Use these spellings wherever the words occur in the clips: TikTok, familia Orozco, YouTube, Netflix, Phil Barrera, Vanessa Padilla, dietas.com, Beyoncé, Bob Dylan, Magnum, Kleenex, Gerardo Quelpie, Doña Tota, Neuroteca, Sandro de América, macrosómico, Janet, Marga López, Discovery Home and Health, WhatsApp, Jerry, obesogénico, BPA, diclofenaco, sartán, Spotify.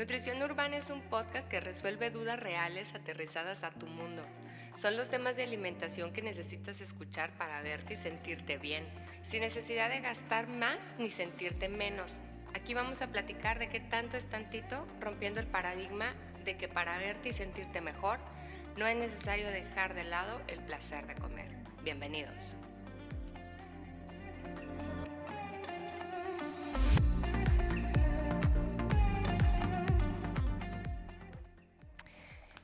Nutrición Urbana es un podcast que resuelve dudas reales aterrizadas a tu mundo. Son los temas de alimentación que necesitas escuchar para verte y sentirte bien, sin necesidad de gastar más ni sentirte menos. Aquí vamos a platicar de qué tanto es tantito, rompiendo el paradigma de que para verte y sentirte mejor no es necesario dejar de lado el placer de comer. Bienvenidos.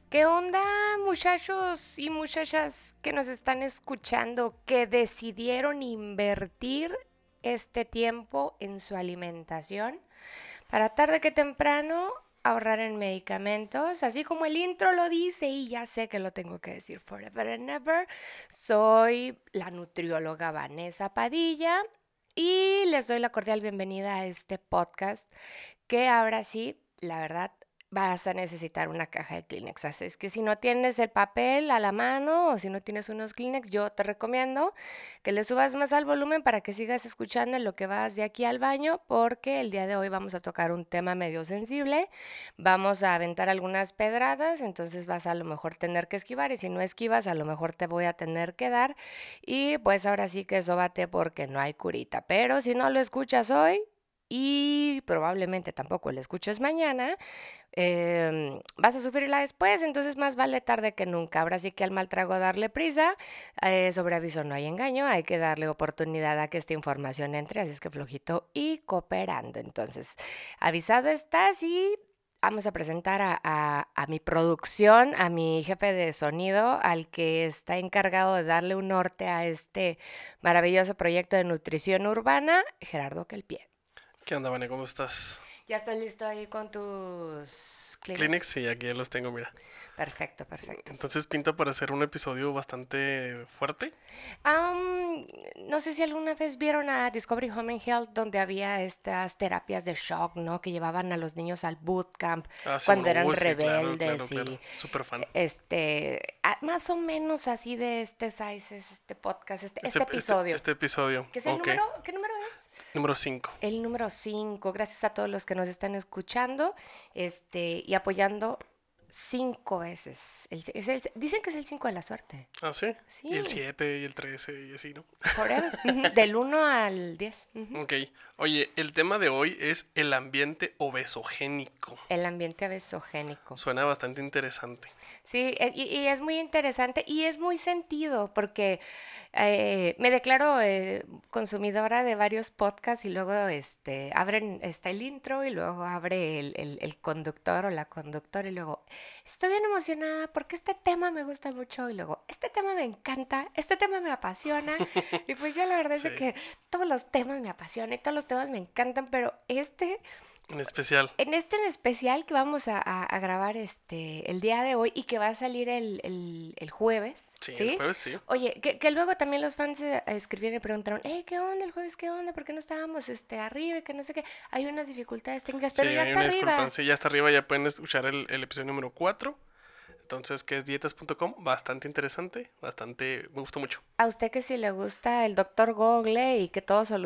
¿Qué onda, muchachos y muchachas que nos están escuchando, que decidieron invertir este tiempo en su alimentación para tarde que temprano ahorrar en medicamentos? Así como el intro lo dice, y ya sé que lo tengo que decir forever and ever, soy la nutrióloga Vanessa Padilla y les doy la cordial bienvenida a este podcast que ahora sí, la verdad, vas a necesitar una caja de Kleenex. Así es que si no tienes el papel a la mano o si no tienes unos Kleenex, yo te recomiendo que le subas más al volumen para que sigas escuchando en lo que vas de aquí al baño, porque el día de hoy vamos a tocar un tema medio sensible, vamos a aventar algunas pedradas, entonces vas a lo mejor tener que esquivar, y si no esquivas a lo mejor te voy a tener que dar, y pues ahora sí que sóbate porque no hay curita. Pero si no lo escuchas hoy y probablemente tampoco lo escuches mañana, vas a sufrirla después, entonces más vale tarde que nunca. Ahora sí que al mal trago darle prisa, sobre aviso no hay engaño, hay que darle oportunidad a que esta información entre, así es que flojito y cooperando. Entonces, avisado estás y vamos a presentar a mi producción, a mi jefe de sonido, al que está encargado de darle un norte a este maravilloso proyecto de nutrición urbana, Gerardo Quelpie. ¿Qué onda, Vane? ¿Cómo estás? ¿Ya estás listo ahí con tus Kleenex? Sí, aquí ya los tengo, mira. Perfecto, perfecto. Entonces, ¿pinta para hacer un episodio bastante fuerte? No sé si alguna vez vieron a Discovery Home and Health, donde había estas terapias de shock, ¿no? Que llevaban a los niños al bootcamp cuando eran rebeldes. Claro. Súper fan. Más o menos así de este size, este podcast, este episodio. Este episodio. ¿Qué es el número? ¿Qué número es? Número 5. El número 5. Gracias a todos los que nos están escuchando y apoyando 5 veces. Dicen que es el 5 de la suerte. ¿Ah, sí? Sí. Y el 7 y el 13 y así, ¿no? Por él. Del 1 al 10. Uh-huh. Ok. Oye, el tema de hoy es el ambiente obesogénico. El ambiente obesogénico. Suena bastante interesante. Sí, y es muy interesante y es muy sentido porque me declaro consumidora de varios podcasts y luego abren el intro y luego abre el conductor o la conductora y luego estoy bien emocionada porque este tema me gusta mucho y luego este tema me encanta, este tema me apasiona y pues yo la verdad sí. Es que todos los temas me apasionan y todos los temas me encantan, pero en especial que vamos a grabar el día de hoy y que va a salir el jueves. Sí, ¿sí? El jueves, sí. Oye, que luego también los fans escribieron y preguntaron, ¿qué onda el jueves? ¿Qué onda? ¿Por qué no estábamos arriba? Que no sé qué. Hay unas dificultades técnicas, pero sí, ya está arriba. Sí, ya está arriba, ya pueden escuchar el episodio número 4. Entonces, que es dietas.com, bastante interesante, bastante, me gustó mucho. A usted que si le gusta el doctor Google y que todo se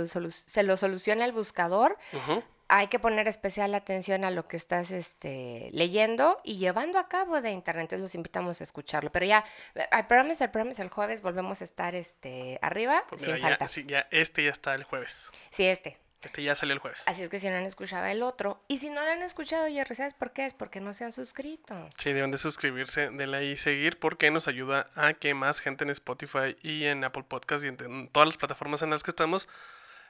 lo soluciona el buscador, uh-huh. Hay que poner especial atención a lo que estás leyendo y llevando a cabo de internet. Entonces los invitamos a escucharlo. Pero ya, el jueves volvemos a estar arriba, pues mira, sin falta. Sí, ya está el jueves. Sí, Este ya salió el jueves. Así es que si no han escuchado el otro. Y si no lo han escuchado, Jerry, ¿sabes por qué? Es porque no se han suscrito. Sí, deben de suscribirse, denle ahí seguir, porque nos ayuda a que más gente en Spotify y en Apple Podcast y en todas las plataformas en las que estamos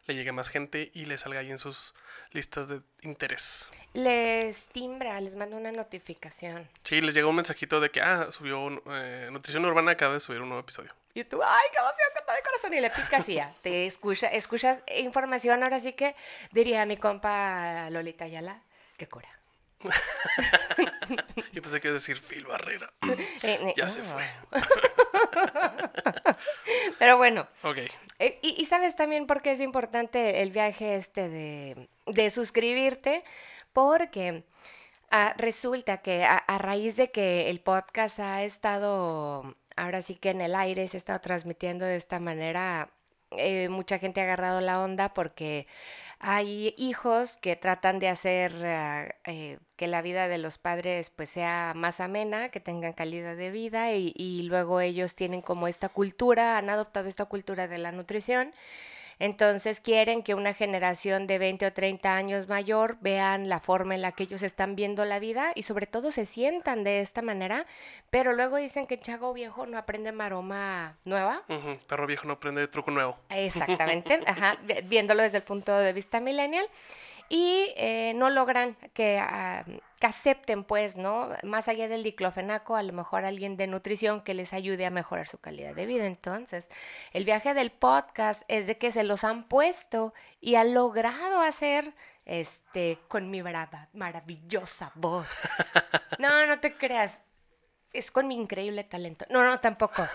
le llegue más gente y le salga ahí en sus listas de interés. Les timbra, les manda una notificación. Sí, les llega un mensajito de que, subió Nutrición Urbana, acaba de subir un nuevo episodio. Y tú, ¡ay, qué emoción, con todo mi corazón! Y le picas y ya, te escuchas información, ahora sí que diría mi compa Lolita Ayala, ¡qué cura! Yo pensé que iba a decir Phil Barrera. Ya se fue. Pero bueno. Ok. Y sabes también por qué es importante el viaje de suscribirte, porque resulta que a raíz de que el podcast ha estado, ahora sí que en el aire, se ha estado transmitiendo de esta manera, mucha gente ha agarrado la onda porque Hay hijos que tratan de hacer que la vida de los padres pues sea más amena, que tengan calidad de vida y luego ellos tienen como esta cultura, han adoptado esta cultura de la nutrición. Entonces quieren que una generación de 20 o 30 años mayor vean la forma en la que ellos están viendo la vida y sobre todo se sientan de esta manera, pero luego dicen que chango viejo no aprende maroma nueva. Uh-huh. Perro viejo no aprende truco nuevo. Exactamente, ajá, viéndolo desde el punto de vista millennial. Y no logran que acepten, pues, ¿no? Más allá del diclofenaco, a lo mejor alguien de nutrición que les ayude a mejorar su calidad de vida. Entonces, el viaje del podcast es de que se los han puesto y ha logrado hacer, con mi maravillosa voz. No, no te creas. Es con mi increíble talento. No, no, tampoco.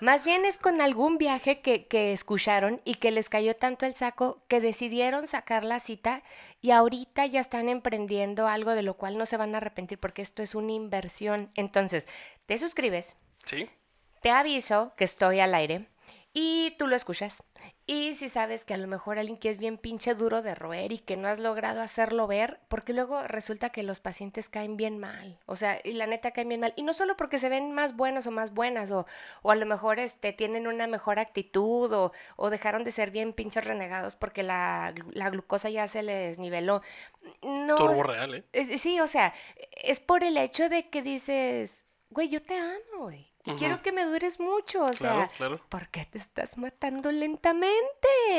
Más bien es con algún viaje que escucharon y que les cayó tanto el saco que decidieron sacar la cita y ahorita ya están emprendiendo algo de lo cual no se van a arrepentir porque esto es una inversión. Entonces, te suscribes. Sí. Te aviso que estoy al aire y tú lo escuchas. Y si sabes que a lo mejor alguien que es bien pinche duro de roer y que no has logrado hacerlo ver, porque luego resulta que los pacientes caen bien mal, o sea, y la neta caen bien mal, y no solo porque se ven más buenos o más buenas, o a lo mejor tienen una mejor actitud, o dejaron de ser bien pinches renegados porque la glucosa ya se les niveló. No, turbo real, ¿eh? Sí, o sea, es por el hecho de que dices, güey, yo te amo, güey. Y uh-huh. quiero que me dures mucho, o sea, claro. ¿Por qué te estás matando lentamente?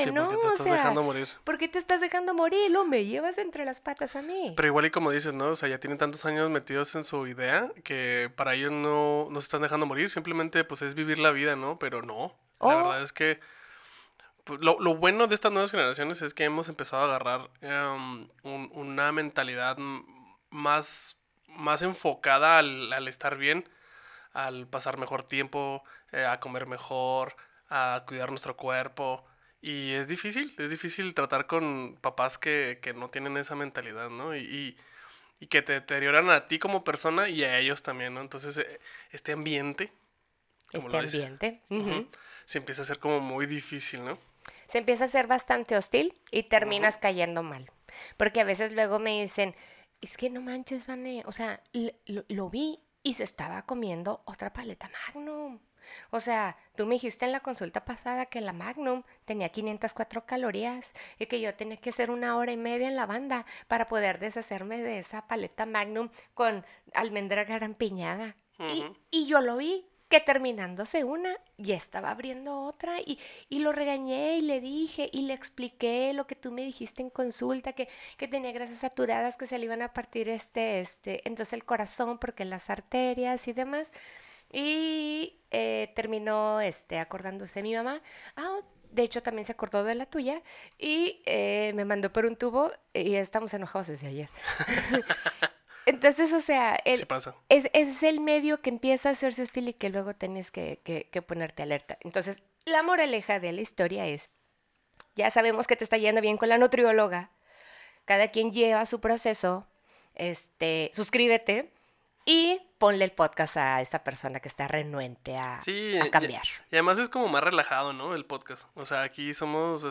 Sí, ¿no? ¿Por qué te estás dejando morir? ¿Por qué te estás dejando morir? Lo me llevas entre las patas a mí. Pero igual y como dices, ¿no? O sea, ya tienen tantos años metidos en su idea que para ellos no se están dejando morir, simplemente pues es vivir la vida, ¿no? Pero no, la verdad es que lo bueno de estas nuevas generaciones es que hemos empezado a agarrar una mentalidad más enfocada al estar bien, al pasar mejor tiempo, a comer mejor, a cuidar nuestro cuerpo. Y es difícil tratar con papás que no tienen esa mentalidad, ¿no? Y que te deterioran a ti como persona y a ellos también, ¿no? Entonces, este ambiente, uh-huh. se empieza a hacer como muy difícil, ¿no? Se empieza a hacer bastante hostil y terminas uh-huh. cayendo mal. Porque a veces luego me dicen, es que no manches, Vane, o sea, lo vi. Y se estaba comiendo otra paleta Magnum. O sea, tú me dijiste en la consulta pasada que la Magnum tenía 504 calorías y que yo tenía que hacer 1 hora y media en la banda para poder deshacerme de esa paleta Magnum con almendra grampiñada. Uh-huh. Y yo lo vi que terminándose una ya estaba abriendo otra y lo regañé y le dije y le expliqué lo que tú me dijiste en consulta, que tenía grasas saturadas, que se le iban a partir entonces el corazón porque las arterias y demás. Y terminó acordándose mi mamá. De hecho también se acordó de la tuya y me mandó por un tubo y estamos enojados desde ayer. Entonces, o sea, sí pasa. Es el medio que empieza a hacerse hostil y que luego tienes que ponerte alerta. Entonces, la moraleja de la historia es, ya sabemos que te está yendo bien con la nutrióloga, cada quien lleva su proceso, suscríbete y ponle el podcast a esa persona que está renuente a cambiar. Y además es como más relajado, ¿no? El podcast. O sea, aquí estamos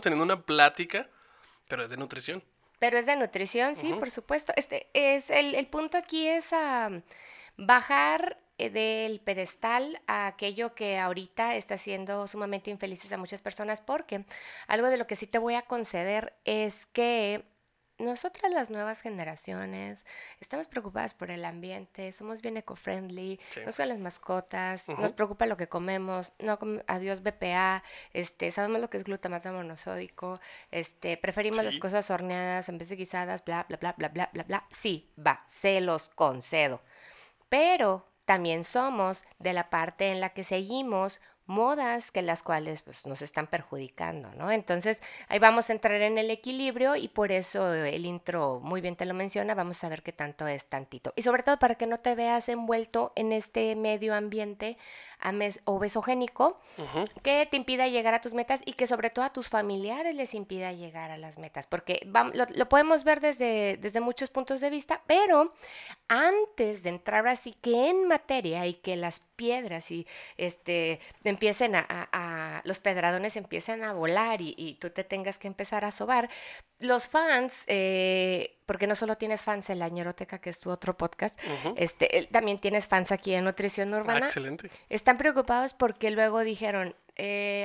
teniendo una plática, pero es de nutrición. Pero es de nutrición, sí, uh-huh. por supuesto. Es el punto aquí es bajar del pedestal a aquello que ahorita está haciendo sumamente infelices a muchas personas, porque algo de lo que sí te voy a conceder es que nosotras las nuevas generaciones estamos preocupadas por el ambiente, somos bien eco-friendly, sí. Nos gustan las mascotas, uh-huh. nos preocupa lo que comemos, adiós BPA, sabemos lo que es glutamato monosódico, preferimos sí. las cosas horneadas en vez de guisadas, bla, bla, bla, bla, bla, bla, bla. Sí, va, se los concedo. Pero también somos de la parte en la que seguimos modas que las cuales pues, nos están perjudicando, ¿no? Entonces, ahí vamos a entrar en el equilibrio y por eso el intro muy bien te lo menciona, vamos a ver qué tanto es tantito. Y sobre todo para que no te veas envuelto en este medio ambiente obesogénico uh-huh. que te impida llegar a tus metas y que sobre todo a tus familiares les impida llegar a las metas, porque lo podemos ver desde muchos puntos de vista, pero antes de entrar así que en materia y que las piedras y empiecen los pedradones empiezan a volar y tú te tengas que empezar a sobar. Los fans, porque no solo tienes fans en la Neuroteca, que es tu otro podcast, uh-huh, también tienes fans aquí en Nutrición Urbana. Excelente. Están preocupados porque luego dijeron,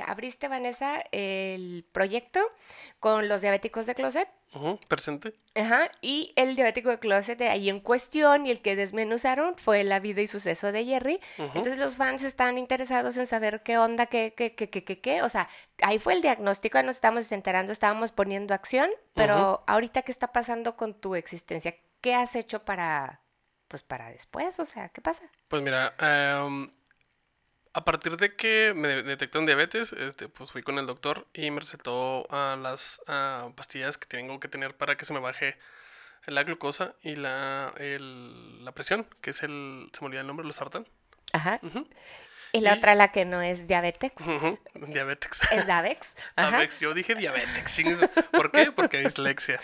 abriste, Vanessa, el proyecto con los diabéticos de closet. Uh-huh, presente. Ajá, y el diabético de closet de ahí en cuestión y el que desmenuzaron fue la vida y suceso de Jerry. Uh-huh. Entonces los fans están interesados en saber qué onda, qué. O sea, ahí fue el diagnóstico, ya nos estábamos enterando, estábamos poniendo acción, pero uh-huh, ahorita, ¿qué está pasando con tu existencia? ¿Qué has hecho para después? O sea, ¿qué pasa? Pues mira, a partir de que me detectaron diabetes, pues fui con el doctor y me recetó las pastillas que tengo que tener para que se me baje la glucosa y la presión, que es se me olvida el nombre, los sartán. Ajá. Uh-huh. Y la otra, la que no es diabetex. Uh-huh. Diabetex. Es Davex. Ajá. Davex. Yo dije diabetex. ¿Por qué? Porque dislexia.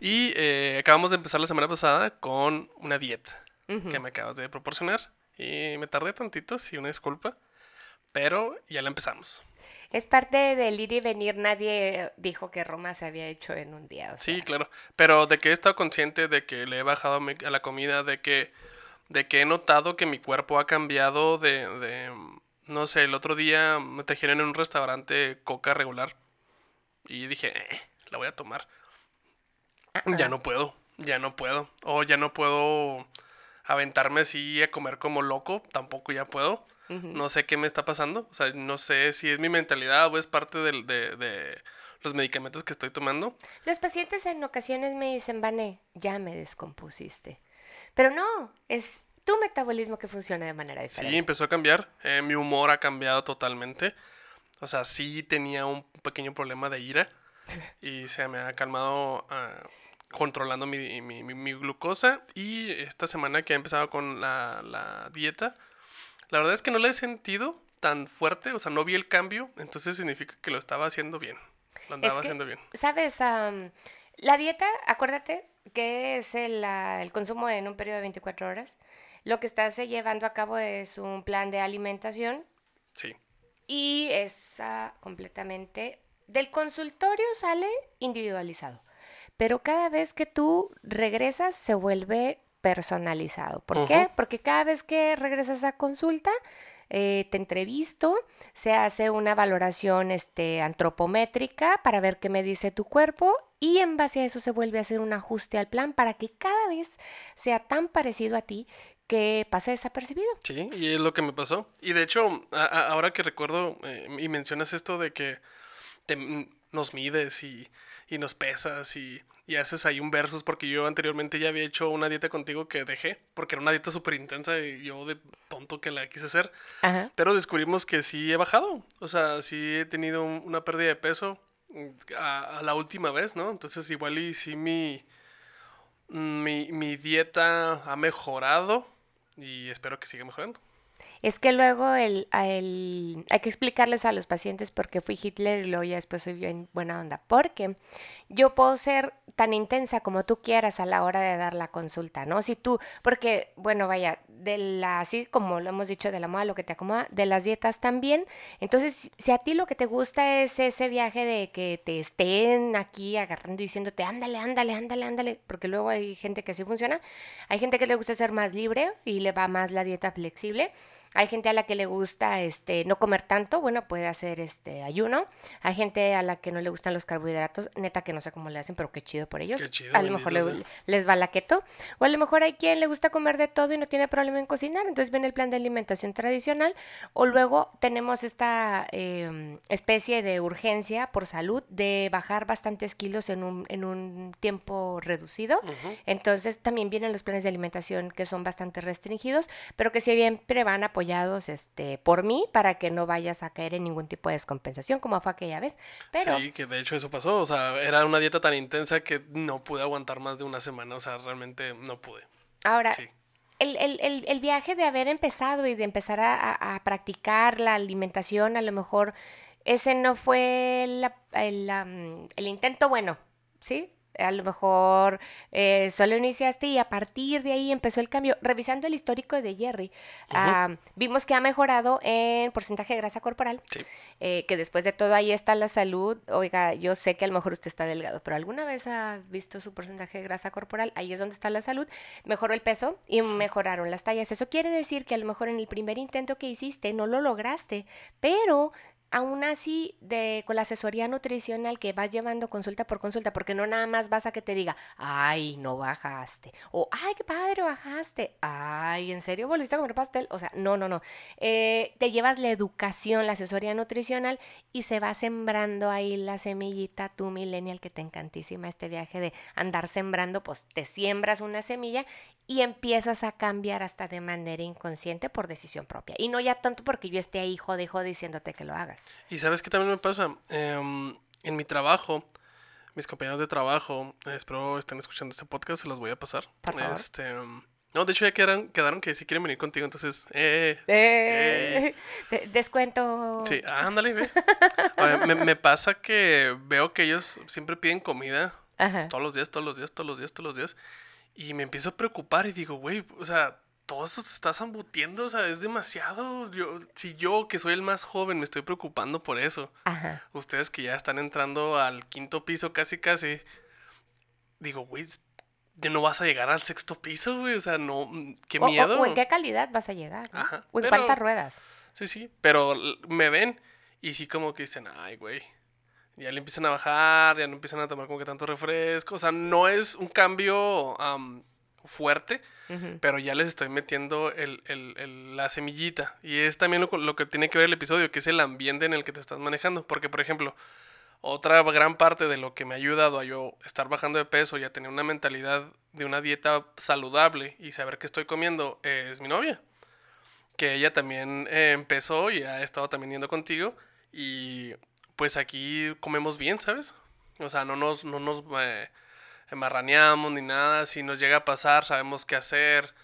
Y acabamos de empezar la semana pasada con una dieta, uh-huh, que me acabas de proporcionar. Y me tardé tantito, sí, una disculpa, pero ya la empezamos. Es parte del ir y venir, nadie dijo que Roma se había hecho en un día. O sea. Sí, claro, pero de que he estado consciente de que le he bajado a la comida, de que he notado que mi cuerpo ha cambiado no sé, el otro día me trajeron en un restaurante coca regular y dije, la voy a tomar. Uh-huh. Ya no puedo, ya no puedo... aventarme así a comer como loco, tampoco ya puedo. Uh-huh. No sé qué me está pasando. O sea, no sé si es mi mentalidad o es parte de los medicamentos que estoy tomando. Los pacientes en ocasiones me dicen, Vané, ya me descompusiste. Pero no, es tu metabolismo que funciona de manera diferente. Sí, empezó a cambiar. Mi humor ha cambiado totalmente. O sea, sí tenía un pequeño problema de ira y se me ha calmado... controlando mi glucosa. Y esta semana que he empezado con la dieta, la verdad es que no la he sentido tan fuerte, o sea, no vi el cambio, entonces significa que lo estaba haciendo bien, lo andaba haciendo bien. ¿Sabes? La dieta, acuérdate, que es el consumo en un periodo de 24 horas. Lo que estás llevando a cabo es un plan de alimentación. Sí. Y es completamente... Del consultorio sale individualizado. Pero cada vez que tú regresas se vuelve personalizado. ¿Por qué? Porque cada vez que regresas a consulta, te entrevisto, se hace una valoración antropométrica para ver qué me dice tu cuerpo y en base a eso se vuelve a hacer un ajuste al plan para que cada vez sea tan parecido a ti que pase desapercibido. Sí, y es lo que me pasó. Y de hecho, ahora que recuerdo y mencionas esto de que nos mides y nos pesas y haces ahí un versus, porque yo anteriormente ya había hecho una dieta contigo que dejé, porque era una dieta súper intensa y yo de tonto que la quise hacer. Ajá. Pero descubrimos que sí he bajado, o sea, sí he tenido una pérdida de peso a la última vez, ¿no? Entonces igual y sí mi dieta ha mejorado y espero que siga mejorando. Es que luego hay que explicarles a los pacientes por qué fui Hitler y luego ya después soy bien buena onda. Porque yo puedo ser tan intensa como tú quieras a la hora de dar la consulta, ¿no? Si tú, porque, bueno, vaya, así como lo hemos dicho, de la moda, lo que te acomoda, de las dietas también. Entonces, si a ti lo que te gusta es ese viaje de que te estén aquí agarrando y diciéndote, ándale, porque luego hay gente que así funciona. Hay gente que le gusta ser más libre y le va más la dieta flexible. Hay gente a la que le gusta no comer tanto, bueno, puede hacer ayuno. Hay gente a la que no le gustan los carbohidratos, neta que no sé cómo le hacen, pero qué chido por ellos. Qué chido, a lo mejor les va la keto. O a lo mejor hay quien le gusta comer de todo y no tiene problema en cocinar, entonces viene el plan de alimentación tradicional. O luego tenemos esta especie de urgencia por salud de bajar bastantes kilos en un tiempo reducido. Uh-huh. Entonces también vienen los planes de alimentación que son bastante restringidos, pero que si bien van a apoyados por mí para que no vayas a caer en ningún tipo de descompensación como fue aquella vez. Pero... Sí, que de hecho eso pasó, o sea, era una dieta tan intensa que no pude aguantar más de una semana, o sea, realmente no pude. Ahora, sí. El viaje de haber empezado y de empezar a practicar la alimentación, a lo mejor ese no fue el intento bueno, ¿sí? a lo mejor solo iniciaste y a partir de ahí empezó el cambio. Revisando el histórico de Jerry, vimos que ha mejorado en porcentaje de grasa corporal, sí. Que después de todo ahí está la salud. Oiga, yo sé que a lo mejor usted está delgado, pero ¿alguna vez ha visto su porcentaje de grasa corporal? Ahí es donde está la salud. Mejoró el peso y mejoraron las tallas. Eso quiere decir que a lo mejor en el primer intento que hiciste no lo lograste, pero... aún así, con la asesoría nutricional que vas llevando consulta por consulta, porque no nada más vas a que te diga, ay, no bajaste, o ay, qué padre, bajaste, ay, ¿en serio volviste a comer pastel? O sea, no. Te llevas la educación, la asesoría nutricional, y se va sembrando ahí la semillita, tú, millennial, que te encantísima este viaje de andar sembrando, pues te siembras una semilla y empiezas a cambiar hasta de manera inconsciente por decisión propia. Y no ya tanto porque yo esté ahí jode diciéndote que lo hagas. Y ¿sabes qué también me pasa? En mi trabajo, mis compañeros de trabajo, espero estén escuchando este podcast, se los voy a pasar. Por favor. No, de hecho ya quedaron que si quieren venir contigo, entonces... Descuento. Sí, ándale, ve. Me pasa que veo que ellos siempre piden comida. Ajá. Todos los días. Y me empiezo a preocupar y digo, güey, o sea, todo eso te está zambutiendo, o sea, es demasiado. Si yo, que soy el más joven, me estoy preocupando por eso. Ajá. Ustedes que ya están entrando al quinto piso casi, digo, güey, ya no vas a llegar al sexto piso, güey, o sea, no, qué miedo. O en qué calidad vas a llegar, ¿no? Ajá. O en cuántas ruedas. Sí, pero me ven y sí como que dicen, ay, güey. Ya le empiezan a bajar, ya no empiezan a tomar como que tanto refresco. O sea, no es un cambio fuerte, pero ya les estoy metiendo la semillita. Y es también lo que tiene que ver el episodio, que es el ambiente en el que te estás manejando. Porque, por ejemplo, otra gran parte de lo que me ha ayudado a yo estar bajando de peso y a tener una mentalidad de una dieta saludable y saber qué estoy comiendo es mi novia. Que ella también empezó y ha estado también yendo contigo y... pues aquí comemos bien, ¿sabes? O sea, no nos marraneamos ni nada. Si nos llega a pasar, sabemos qué hacer.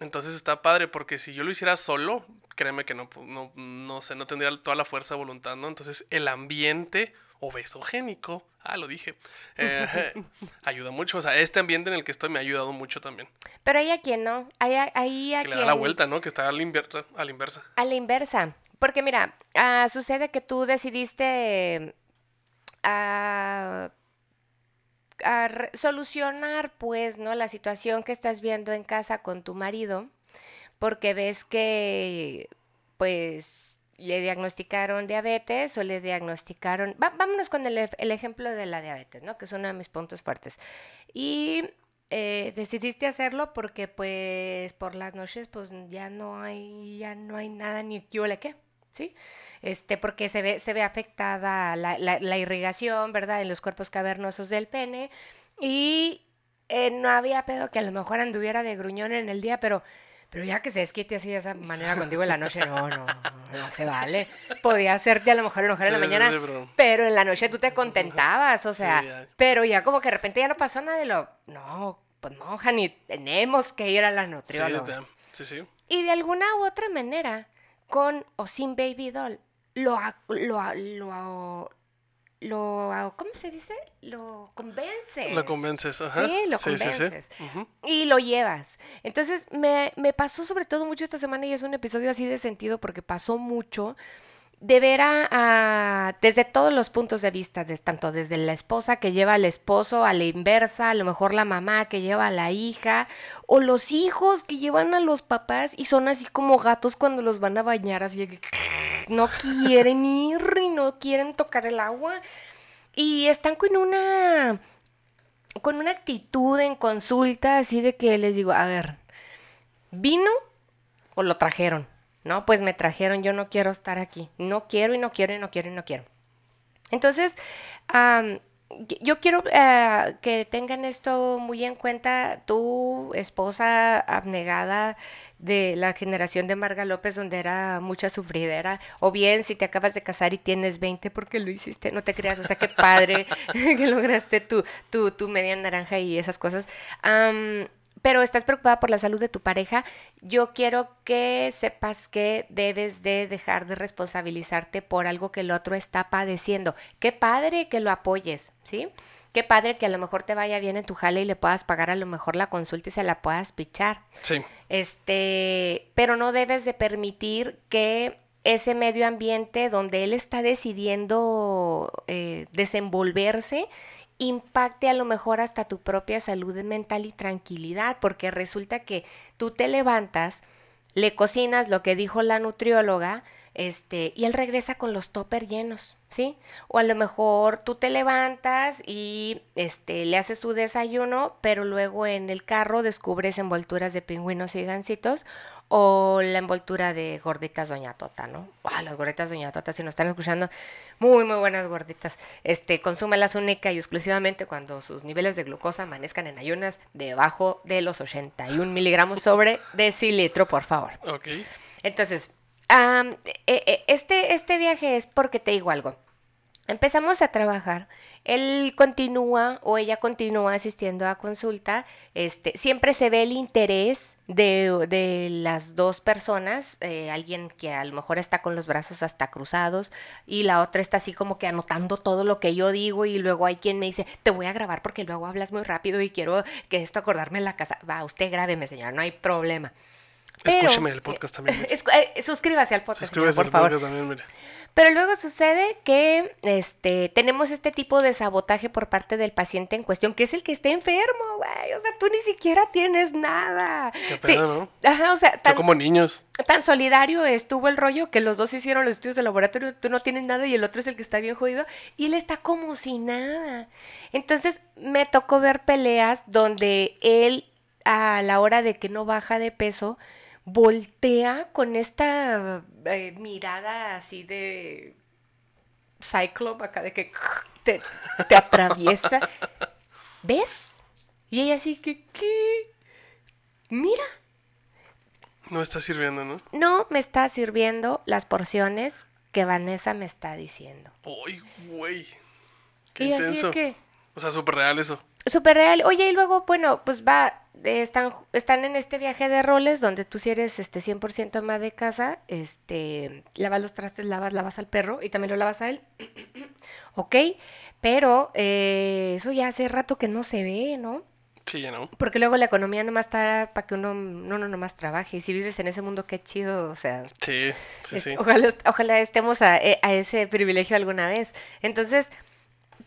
Entonces está padre, porque si yo lo hiciera solo, créeme que no sé, no tendría toda la fuerza de voluntad, ¿no? Entonces el ambiente obesogénico, lo dije, ayuda mucho. O sea, este ambiente en el que estoy me ha ayudado mucho también. Pero hay a quien, ¿no? Hay a que quien... le da la vuelta, ¿no? Que está a la inversa. A la inversa. Porque mira, sucede que tú decidiste solucionar, pues, ¿no? La situación que estás viendo en casa con tu marido, porque ves que, pues, le diagnosticaron diabetes o le diagnosticaron... Vámonos con el ejemplo de la diabetes, ¿no? Que es uno de mis puntos fuertes. Y... decidiste hacerlo porque pues por las noches pues ya no hay nada ni qué ole qué, ¿sí? Porque se ve afectada la irrigación, ¿verdad? En los cuerpos cavernosos del pene y no había pedo que a lo mejor anduviera de gruñón en el día, pero ya que se desquite así de esa manera contigo en la noche, no se vale. Podía hacerte a lo mejor enojar en la mañana, pero en la noche tú te contentabas, o sea, sí, ya. Pero ya como que de repente ya no pasó nada de lo... No, pues no, Jani, tenemos que ir a la nutrióloga. Sí. Y de alguna u otra manera, con o sin baby doll, ¿cómo se dice? Lo convences. Lo convences, ajá. Sí, lo convences. Sí. Y lo llevas. Entonces, me pasó sobre todo mucho esta semana y es un episodio así de sentido porque pasó mucho de ver desde todos los puntos de vista, tanto desde la esposa que lleva al esposo, a la inversa, a lo mejor la mamá que lleva a la hija, o los hijos que llevan a los papás y son así como gatos cuando los van a bañar, así que... no quieren ir y no quieren tocar el agua y están con una actitud en consulta así de que les digo, a ver, ¿vino o lo trajeron? No, pues me trajeron, yo no quiero estar aquí, no quiero. Entonces, yo quiero que tengan esto muy en cuenta, tu esposa abnegada de la generación de Marga López, donde era mucha sufridera, o bien si te acabas de casar y tienes 20 porque lo hiciste, no te creas, o sea, qué padre que lograste tu media naranja y esas cosas, pero estás preocupada por la salud de tu pareja. Yo quiero que sepas que debes de dejar de responsabilizarte por algo que el otro está padeciendo. Qué padre que lo apoyes, ¿sí? Qué padre que a lo mejor te vaya bien en tu jale y le puedas pagar a lo mejor la consulta y se la puedas pichar. Sí. Pero no debes de permitir que ese medio ambiente donde él está decidiendo desenvolverse impacte a lo mejor hasta tu propia salud mental y tranquilidad, porque resulta que tú te levantas, le cocinas lo que dijo la nutrióloga, y él regresa con los toppers llenos, ¿sí? O a lo mejor tú te levantas y le haces su desayuno, pero luego en el carro descubres envolturas de pingüinos y gansitos o la envoltura de gorditas Doña Tota, ¿no? Ah, las gorditas Doña Tota, si nos están escuchando, muy, muy buenas gorditas. Consúmelas única y exclusivamente cuando sus niveles de glucosa amanezcan en ayunas debajo de los 81 miligramos sobre decilitro, por favor. Ok. Entonces, este viaje es porque te digo algo. Empezamos a trabajar, él continúa o ella continúa asistiendo a consulta, siempre se ve el interés de las dos personas, alguien que a lo mejor está con los brazos hasta cruzados y la otra está así como que anotando todo lo que yo digo y luego hay quien me dice, te voy a grabar porque luego hablas muy rápido y quiero que esto acordarme en la casa. Va, usted grábeme, señora, no hay problema. Escúcheme el podcast también. Suscríbase al podcast, suscríbase señora, por favor. Podcast también, mira. Pero luego sucede que tenemos este tipo de sabotaje por parte del paciente en cuestión, que es el que está enfermo, güey. O sea, tú ni siquiera tienes nada. Qué pedo, sí. ¿No? Ajá, o sea, tan, como niños. Tan solidario estuvo el rollo que los dos hicieron los estudios de laboratorio, tú no tienes nada y el otro es el que está bien jodido y él está como si nada. Entonces, me tocó ver peleas donde él, a la hora de que no baja de peso, voltea con esta mirada así de cíclope acá de que te atraviesa. ¿Ves? Y ella así que, ¿qué? Mira. No está sirviendo, ¿no? No me está sirviendo las porciones que Vanessa me está diciendo. ¡Ay, güey! ¡Qué intenso! O sea, súper real eso. Súper real. Oye, y luego, bueno, pues va... Están en este viaje de roles donde tú si eres 100% ama de casa, lavas los trastes, lavas al perro y también lo lavas a él, ok, pero eso ya hace rato que no se ve, ¿no? Sí, ya no. Porque luego la economía nomás está para que uno nomás trabaje. Y si vives en ese mundo, qué chido, o sea. Sí, sí, sí. Ojalá estemos a ese privilegio alguna vez. Entonces...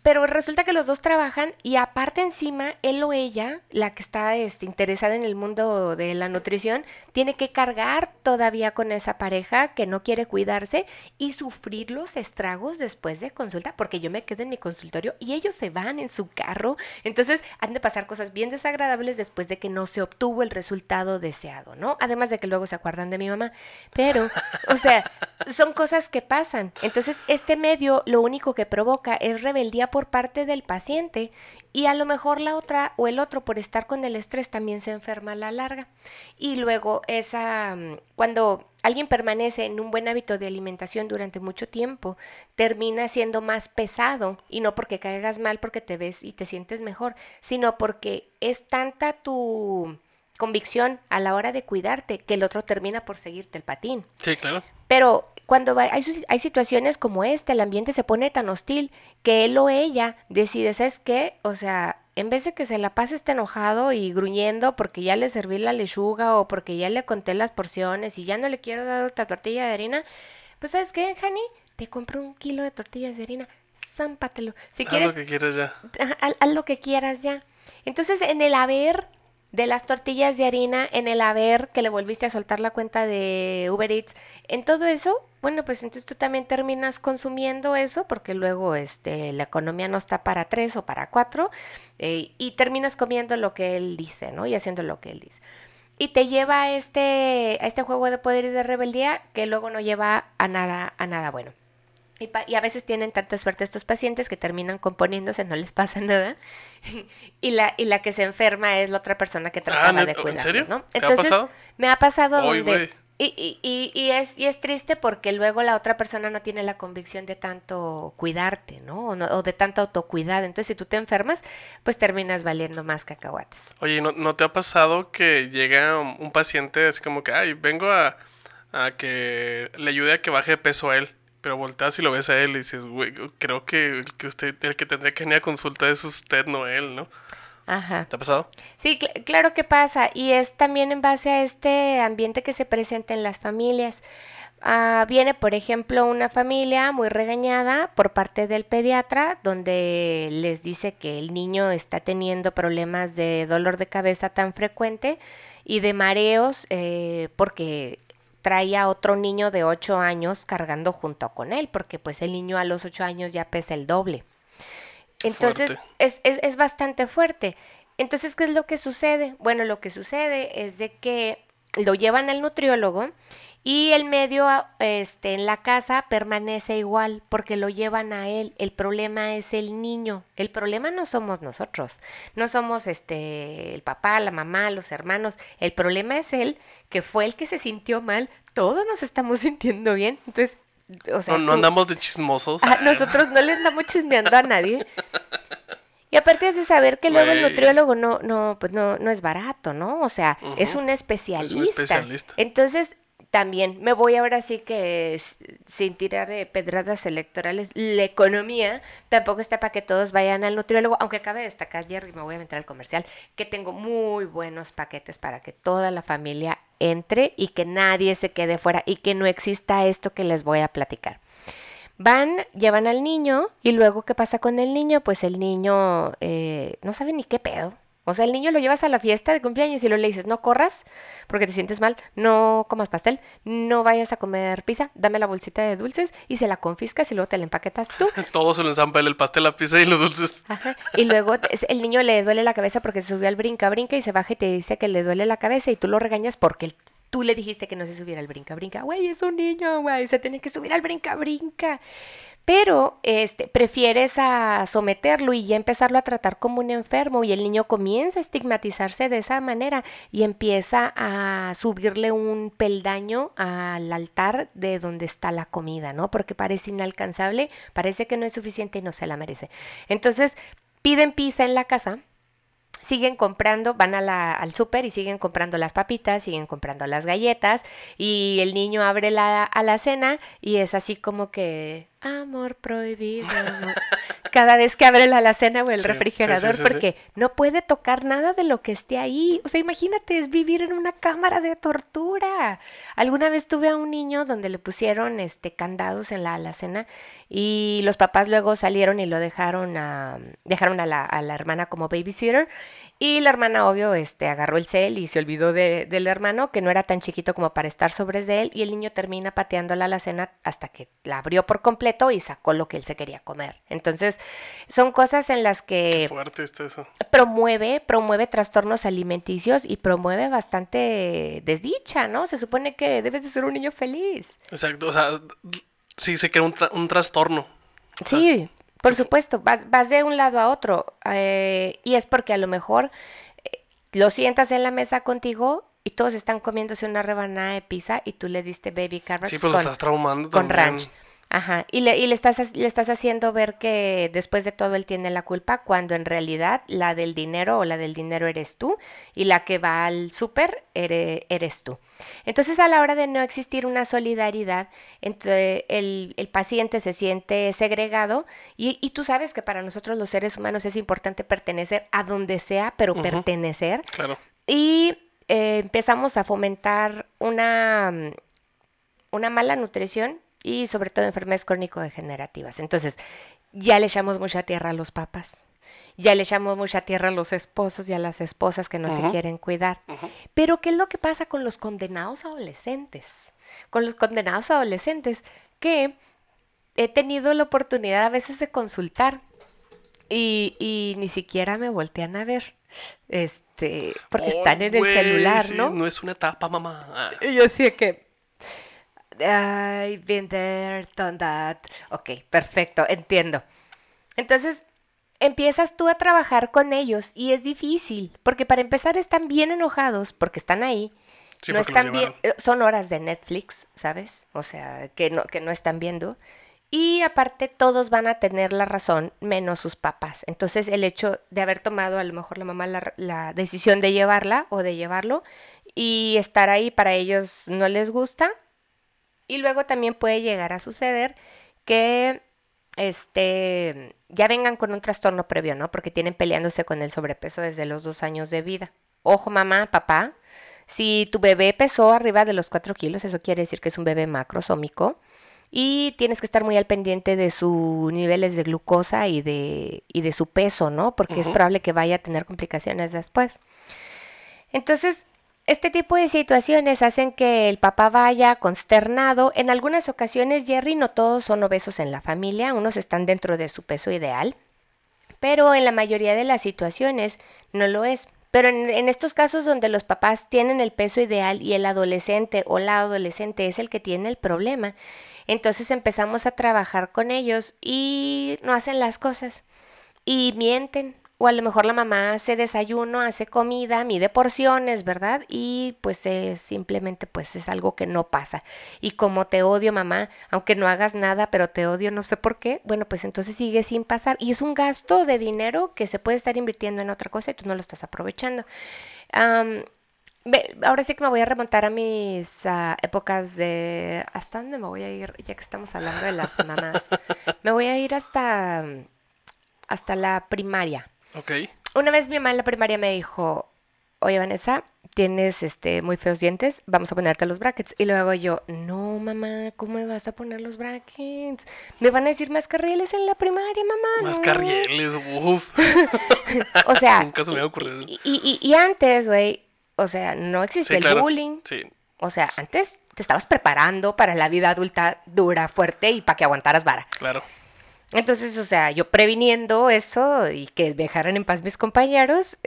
Pero resulta que los dos trabajan y aparte encima, él o ella, la que está interesada en el mundo de la nutrición, tiene que cargar todavía con esa pareja que no quiere cuidarse y sufrir los estragos después de consulta, porque yo me quedo en mi consultorio y ellos se van en su carro. Entonces, han de pasar cosas bien desagradables después de que no se obtuvo el resultado deseado, ¿no? Además de que luego se acuerdan de mi mamá. Pero, o sea, son cosas que pasan. Entonces, este medio lo único que provoca es rebeldía por parte del paciente y a lo mejor la otra o el otro por estar con el estrés también se enferma a la larga. Y luego cuando alguien permanece en un buen hábito de alimentación durante mucho tiempo, termina siendo más pesado y no porque caigas mal porque te ves y te sientes mejor, sino porque es tanta tu convicción a la hora de cuidarte que el otro termina por seguirte el patín. Sí, claro. Pero cuando hay situaciones como esta, el ambiente se pone tan hostil que él o ella decide, ¿sabes qué? O sea, en vez de que se la pase esté enojado y gruñendo porque ya le serví la lechuga o porque ya le conté las porciones y ya no le quiero dar otra tortilla de harina, pues ¿sabes qué, Jani? Te compro 1 kilo de tortillas de harina, zámpatelo. Si quieres, haz lo que quieras ya. Haz lo que quieras ya. Entonces, en el haber de las tortillas de harina, en el haber que le volviste a soltar la cuenta de Uber Eats, en todo eso... Bueno, pues entonces tú también terminas consumiendo eso porque luego la economía no está para 3 o para 4 y terminas comiendo lo que él dice, ¿no? Y haciendo lo que él dice. Y te lleva a este juego de poder y de rebeldía que luego no lleva a nada bueno. Y a veces tienen tanta suerte estos pacientes que terminan componiéndose, no les pasa nada. Y la que se enferma es la otra persona que trataba de cuidarlo. ¿En serio? ¿No? Entonces, ¿te ha pasado? Me ha pasado donde... Y es triste porque luego la otra persona no tiene la convicción de tanto cuidarte, ¿no? O de tanto autocuidado. Entonces, si tú te enfermas, pues terminas valiendo más cacahuates. Oye, ¿no te ha pasado que llega un paciente así como que, ay, vengo a que le ayude a que baje de peso a él? Pero volteas y lo ves a él y dices, güey, creo que el que tendría que venir a consulta es usted, no él, ¿no? Ajá. ¿Te ha pasado? Sí, claro que pasa. Y es también en base a este ambiente que se presenta en las familias. Viene, por ejemplo, una familia muy regañada por parte del pediatra, donde les dice que el niño está teniendo problemas de dolor de cabeza tan frecuente y de mareos porque traía a otro niño de 8 años cargando junto con él, porque pues el niño a los 8 años ya pesa el doble. Entonces es bastante fuerte. Entonces, ¿qué es lo que sucede? Bueno, lo que sucede es de que lo llevan al nutriólogo y el medio en la casa permanece igual porque lo llevan a él. El problema es el niño. El problema no somos nosotros. No somos el papá, la mamá, los hermanos. El problema es él, que fue el que se sintió mal. Todos nos estamos sintiendo bien. Entonces, o sea, no andamos de chismosos. A nosotros no le andamos chismeando a nadie. Y aparte es de saber que luego el nutriólogo no es barato, ¿no? O sea, uh-huh. Es un especialista. Es un especialista. Entonces, también me voy ahora sí que sin tirar pedradas electorales. La economía tampoco está para que todos vayan al nutriólogo, aunque cabe destacar, Jerry, me voy a meter al comercial, que tengo muy buenos paquetes para que toda la familia entre y que nadie se quede fuera y que no exista esto que les voy a platicar. Van, llevan al niño y luego, ¿qué pasa con el niño? Pues el niño no sabe ni qué pedo. O sea, el niño lo llevas a la fiesta de cumpleaños y luego le dices, no corras porque te sientes mal, no comas pastel, no vayas a comer pizza, dame la bolsita de dulces, y se la confiscas y luego te la empaquetas tú. Todos se lo ensambla el pastel, la pizza y los dulces. Ajá. Y luego el niño le duele la cabeza porque se subió al brinca-brinca y se baja y te dice que le duele la cabeza y tú lo regañas porque tú le dijiste que no se subiera al brinca-brinca. Güey, es un niño, güey, se tiene que subir al brinca-brinca. Pero prefieres a someterlo y ya empezarlo a tratar como un enfermo, y el niño comienza a estigmatizarse de esa manera y empieza a subirle un peldaño al altar de donde está la comida, ¿no? Porque parece inalcanzable, parece que no es suficiente y no se la merece. Entonces piden pizza en la casa, siguen comprando, van al súper y siguen comprando las papitas, siguen comprando las galletas, y el niño abre la cena y es así como que amor prohibido, amor. Cada vez que abre la alacena o el refrigerador, porque no puede tocar nada de lo que esté ahí. O sea, imagínate, es vivir en una cámara de tortura. Alguna vez tuve a un niño donde le pusieron candados en la alacena y los papás luego salieron y lo dejaron a la hermana como babysitter, y la hermana, obvio, agarró el cel y se olvidó del hermano, que no era tan chiquito como para estar sobre de él, y el niño termina pateando la alacena hasta que la abrió por completo y sacó lo que él se quería comer. Entonces, son cosas en las que... Qué fuerte está eso. Promueve trastornos alimenticios y promueve bastante desdicha, ¿no? Se supone que debes de ser un niño feliz. Exacto, o sea, sí se crea un trastorno. O sea, sí, por supuesto, vas de un lado a otro, y es porque a lo mejor lo sientas en la mesa contigo y todos están comiéndose una rebanada de pizza y tú le diste baby carrots. Sí, pues lo estás traumando con también. Ranch. Ajá, y le estás haciendo ver que después de todo él tiene la culpa, cuando en realidad la del dinero eres tú, y la que va al súper eres tú. Entonces, a la hora de no existir una solidaridad, el paciente se siente segregado, y tú sabes que para nosotros los seres humanos es importante pertenecer a donde sea, pero uh-huh. Pertenecer. Claro. Y empezamos a fomentar una mala nutrición, y sobre todo enfermedades crónico-degenerativas. Entonces, ya le echamos mucha tierra a los papás, ya le echamos mucha tierra a los esposos y a las esposas que no uh-huh. se quieren cuidar. Uh-huh. Pero, ¿qué es lo que pasa con los condenados adolescentes? Con los condenados adolescentes que he tenido la oportunidad a veces de consultar y ni siquiera me voltean a ver. Porque están en el celular, sí, ¿no? No es una etapa, mamá. Y yo sí que... I've been there, done that. Ok, perfecto, entiendo. Entonces, empiezas tú a trabajar con ellos y es difícil, porque para empezar están bien enojados porque están ahí. Sí, no están bien, son horas de Netflix, ¿sabes? O sea, que no están viendo. Y aparte todos van a tener la razón menos sus papás. Entonces, el hecho de haber tomado a lo mejor la mamá la decisión de llevarla o de llevarlo y estar ahí para ellos no les gusta. Y luego también puede llegar a suceder que ya vengan con un trastorno previo, ¿no? Porque tienen peleándose con el sobrepeso desde los 2 años de vida. Ojo, mamá, papá, si tu bebé pesó arriba de los 4 kilos, eso quiere decir que es un bebé macrosómico y tienes que estar muy al pendiente de sus niveles de glucosa y de su peso, ¿no? Porque es probable que vaya a tener complicaciones después. Entonces, este tipo de situaciones hacen que el papá vaya consternado. En algunas ocasiones, Jerry, no todos son obesos en la familia, unos están dentro de su peso ideal, pero en la mayoría de las situaciones no lo es. Pero en estos casos donde los papás tienen el peso ideal y el adolescente o la adolescente es el que tiene el problema, entonces empezamos a trabajar con ellos y no hacen las cosas y mienten. O a lo mejor la mamá hace desayuno, hace comida, mide porciones, ¿verdad? Y pues simplemente pues es algo que no pasa. Y como te odio, mamá, aunque no hagas nada, pero te odio, no sé por qué, bueno, pues entonces sigue sin pasar. Y es un gasto de dinero que se puede estar invirtiendo en otra cosa y tú no lo estás aprovechando. Ahora sí que me voy a remontar a mis épocas de... ¿Hasta dónde me voy a ir? Ya que estamos hablando de las mamás. Me voy a ir hasta la primaria. Okay. Una vez mi mamá en la primaria me dijo, oye, Vanessa, tienes muy feos dientes, vamos a ponerte los brackets. Y luego yo, no, mamá, ¿cómo me vas a poner los brackets? Me van a decir mascarrieles en la primaria, mamá. Mascarrieles, ¿no? Uff. O sea, nunca se me había ocurrido. Y antes, güey, o sea, no existía el bullying. Sí. O sea, antes te estabas preparando para la vida adulta dura, fuerte y para que aguantaras vara. Claro. Entonces, o sea, yo previniendo eso y que dejaran en paz mis compañeros,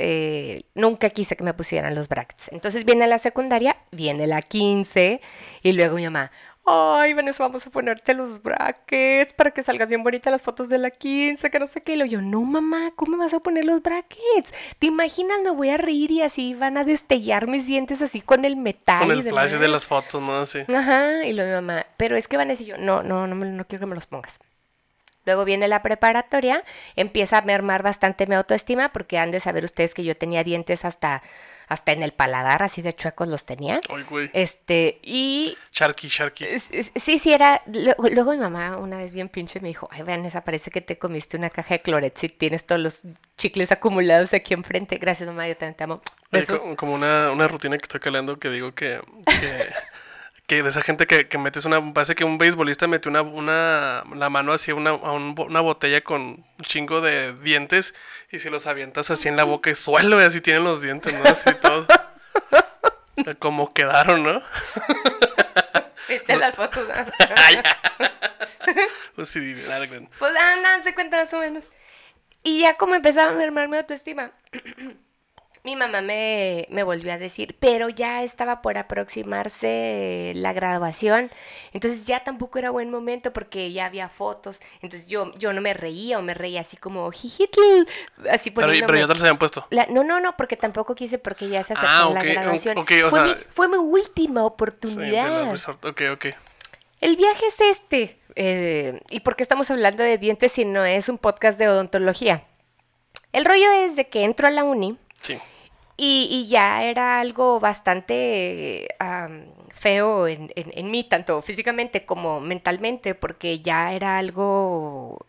nunca quise que me pusieran los brackets. Entonces viene la secundaria, viene la 15 y luego mi mamá, ay, Vanessa, vamos a ponerte los brackets para que salgas bien bonita las fotos de la 15, que no sé qué. Y luego yo, no, mamá, ¿cómo me vas a poner los brackets? ¿Te imaginas? Me voy a reír y así van a destellar mis dientes así con el metal. Con el y flash de las fotos, ¿no? Sí. Ajá, y luego mi mamá, pero es que Vanessa y yo, no quiero que me los pongas. Luego viene la preparatoria, empieza a mermar bastante mi autoestima porque han de saber ustedes que yo tenía dientes hasta en el paladar, así de chuecos los tenía. Ay, güey. Y... Sharky. Sí, era... Luego mi mamá una vez bien pinche me dijo, ay, Vanessa, parece que te comiste una caja de Clorets y tienes todos los chicles acumulados aquí enfrente. Gracias, mamá, yo también te amo. Besos. Oye, como una rutina que estoy calando que digo que... Que de esa gente que metes parece que un beisbolista mete la mano hacia una botella con un chingo de dientes y si los avientas así en la boca y suelo, y así tienen los dientes, ¿no? Así todo. Como quedaron, ¿no? ¿Viste las fotos? Pues sí, pues andan, se cuentan más o menos. Y ya como empezaba a mermar mi autoestima. Mi mamá me volvió a decir, pero ya estaba por aproximarse la graduación, entonces ya tampoco era buen momento porque ya había fotos, entonces yo no me reía o me reía así como jijitl, así poniéndome. Pero ya te los habían puesto. No, porque tampoco quise porque ya se acercó la graduación. Okay, o sea, fue mi última oportunidad. Sí, ok. El viaje es ¿y por qué estamos hablando de dientes si no es un podcast de odontología? El rollo es de que entro a la uni. Sí. Y ya era algo bastante feo en mí, tanto físicamente como mentalmente, porque ya era algo...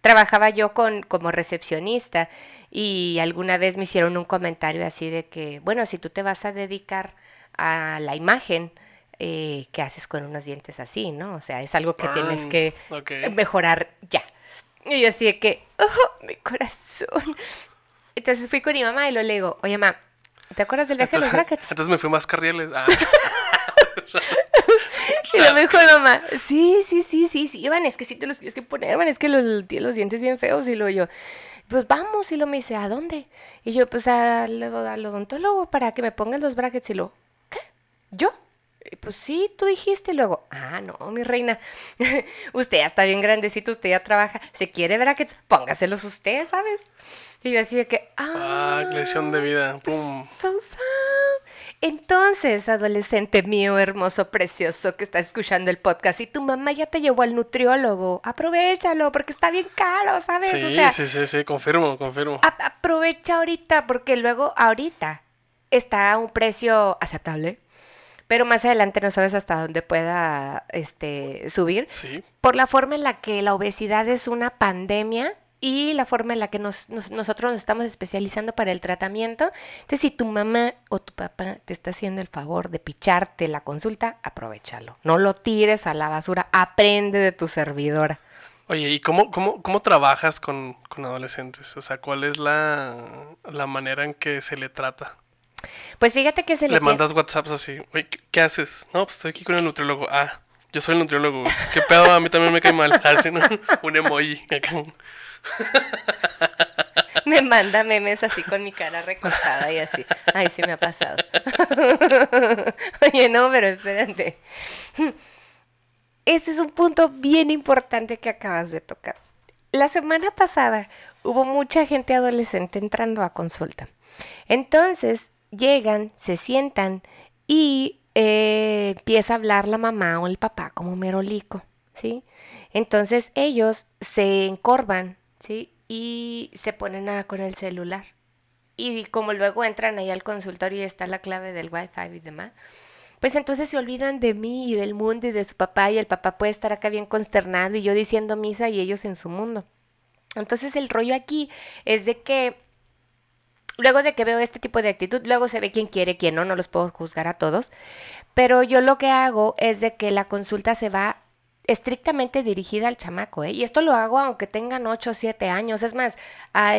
Trabajaba yo como recepcionista y alguna vez me hicieron un comentario así de que, bueno, si tú te vas a dedicar a la imagen... ¿qué haces con unos dientes así, no? O sea, es algo que tienes que mejorar ya. Y yo así de que, ¡oh, mi corazón! Entonces fui con mi mamá y le digo, oye, mamá, ¿te acuerdas del viaje de los brackets? Entonces me fui más carrieles. Y lo me dijo mamá, sí, Iván, es que sí te los tienes que poner, Iván, es que los dientes bien feos. Y luego yo, pues vamos, y lo me dice, ¿a dónde? Y yo, pues al odontólogo para que me pongan los brackets. Y luego, ¿qué? ¿Yo? Pues sí, tú dijiste. Y luego, no, mi reina, usted ya está bien grandecito, usted ya trabaja, se quiere brackets, póngaselos usted, ¿sabes? Y yo así de que, lesión de vida, pum. Entonces, adolescente mío, hermoso, precioso, que está escuchando el podcast, y tu mamá ya te llevó al nutriólogo, aprovéchalo, porque está bien caro, ¿sabes? Sí, o sea, sí, confirmo. Aprovecha ahorita, porque luego, ahorita, está a un precio aceptable. pero más adelante no sabes hasta dónde pueda subir. Sí. Por la forma en la que la obesidad es una pandemia y la forma en la que nosotros nos estamos especializando para el tratamiento. Entonces, si tu mamá o tu papá te está haciendo el favor de picharte la consulta, aprovéchalo. No lo tires a la basura. Aprende de tu servidora. Oye, ¿y cómo trabajas con adolescentes? O sea, ¿cuál es la manera en que se le trata? Pues fíjate que le mandas WhatsApps así. Oye, ¿qué haces? No, pues estoy aquí con el nutriólogo. Ah, yo soy el nutriólogo. ¿Qué pedo? A mí también me cae mal. Así, ¿no? Un emoji. Me manda memes así con mi cara recortada y así. Ay, sí me ha pasado. Oye, no, pero espérate. Este es un punto bien importante que acabas de tocar. La semana pasada hubo mucha gente adolescente entrando a consulta. Entonces, llegan, se sientan y empieza a hablar la mamá o el papá como merolico, ¿sí? Entonces, ellos se encorvan, ¿sí? Y se ponen con el celular. Y como luego entran ahí al consultorio y está la clave del Wi-Fi y demás, pues entonces se olvidan de mí y del mundo y de su papá, y el papá puede estar acá bien consternado y yo diciendo misa y ellos en su mundo. Entonces el rollo aquí es de que luego de que veo este tipo de actitud, luego se ve quién quiere, quién no los puedo juzgar a todos, pero yo lo que hago es de que la consulta se va estrictamente dirigida al chamaco, ¿eh? Y esto lo hago aunque tengan 8 o 7 años. Es más, a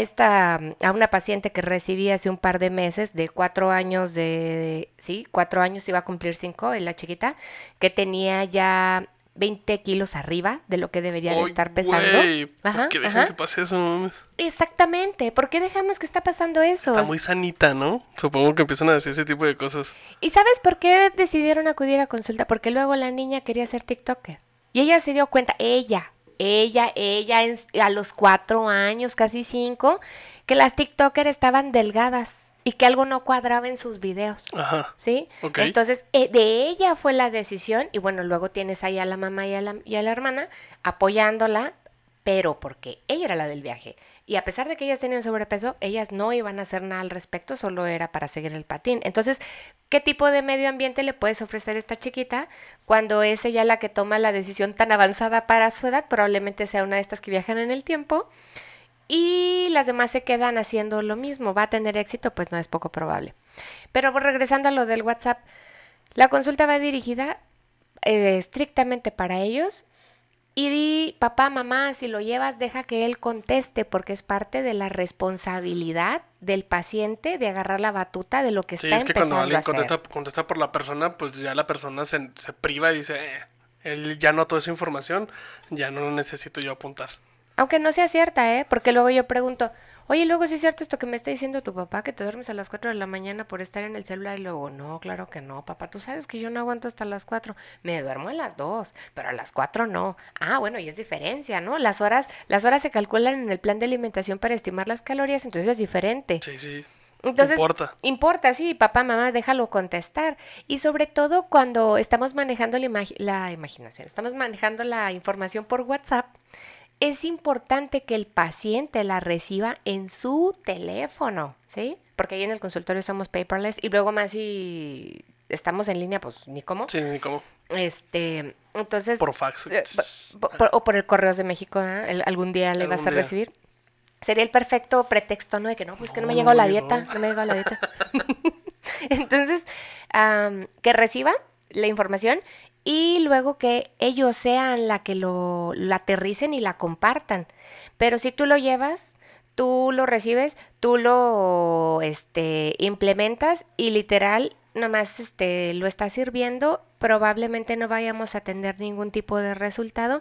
una paciente que recibí hace un par de meses de 4 años, sí, 4 años iba a cumplir 5, la chiquita, que tenía ya 20 kilos arriba de lo que deberían estar pesando. ¿Por qué dejan que pase eso, no mames? Exactamente, ¿por qué dejamos que está pasando eso? Está muy sanita, ¿no? Supongo que empiezan a decir ese tipo de cosas. ¿Y sabes por qué decidieron acudir a consulta? Porque luego la niña quería ser TikToker. Y ella se dio cuenta, a los 4 años, casi 5, que las TikTokers estaban delgadas y que algo no cuadraba en sus videos. Ajá. ¿Sí? Okay. Entonces, de ella fue la decisión. Y bueno, luego tienes ahí a la mamá y a la hermana apoyándola, pero porque ella era la del viaje. Y a pesar de que ellas tenían sobrepeso, ellas no iban a hacer nada al respecto, solo era para seguir el patín. Entonces, ¿qué tipo de medio ambiente le puedes ofrecer a esta chiquita cuando es ella la que toma la decisión tan avanzada para su edad? Probablemente sea una de estas que viajan en el tiempo y las demás se quedan haciendo lo mismo. ¿Va a tener éxito? Pues no, es poco probable. Pero regresando a lo del WhatsApp, la consulta va dirigida estrictamente para ellos. Y di, papá, mamá, si lo llevas, deja que él conteste, porque es parte de la responsabilidad del paciente de agarrar la batuta de lo que está empezando a hacer. Sí, es que cuando alguien contesta por la persona, pues ya la persona se priva y dice, él ya notó esa información, ya no necesito yo apuntar. Aunque no sea cierta, porque luego yo pregunto, oye, luego sí es cierto esto que me está diciendo tu papá, que te duermes a las 4 de la mañana por estar en el celular, y luego, no, claro que no, papá, tú sabes que yo no aguanto hasta las 4, me duermo a las 2, pero a las 4 no. Ah, bueno, y es diferencia, ¿no? Las horas se calculan en el plan de alimentación para estimar las calorías, entonces es diferente. Sí, sí. Entonces, importa, sí, papá, mamá, déjalo contestar. Y sobre todo cuando estamos manejando estamos manejando la información por WhatsApp, es importante que el paciente la reciba en su teléfono, ¿sí? Porque ahí en el consultorio somos paperless y luego más si estamos en línea, pues ni cómo. Sí, ni cómo. Entonces... Por fax. O por el Correos de México, algún día le vas a recibir. Sería el perfecto pretexto, ¿no? De que no, pues que no me llegó la dieta, no me llegó la dieta. Entonces, que reciba la información. Y luego que ellos sean la que lo aterricen y la compartan. Pero si tú lo llevas, tú lo recibes, tú lo implementas y literal nomás lo estás sirviendo, probablemente no vayamos a tener ningún tipo de resultado.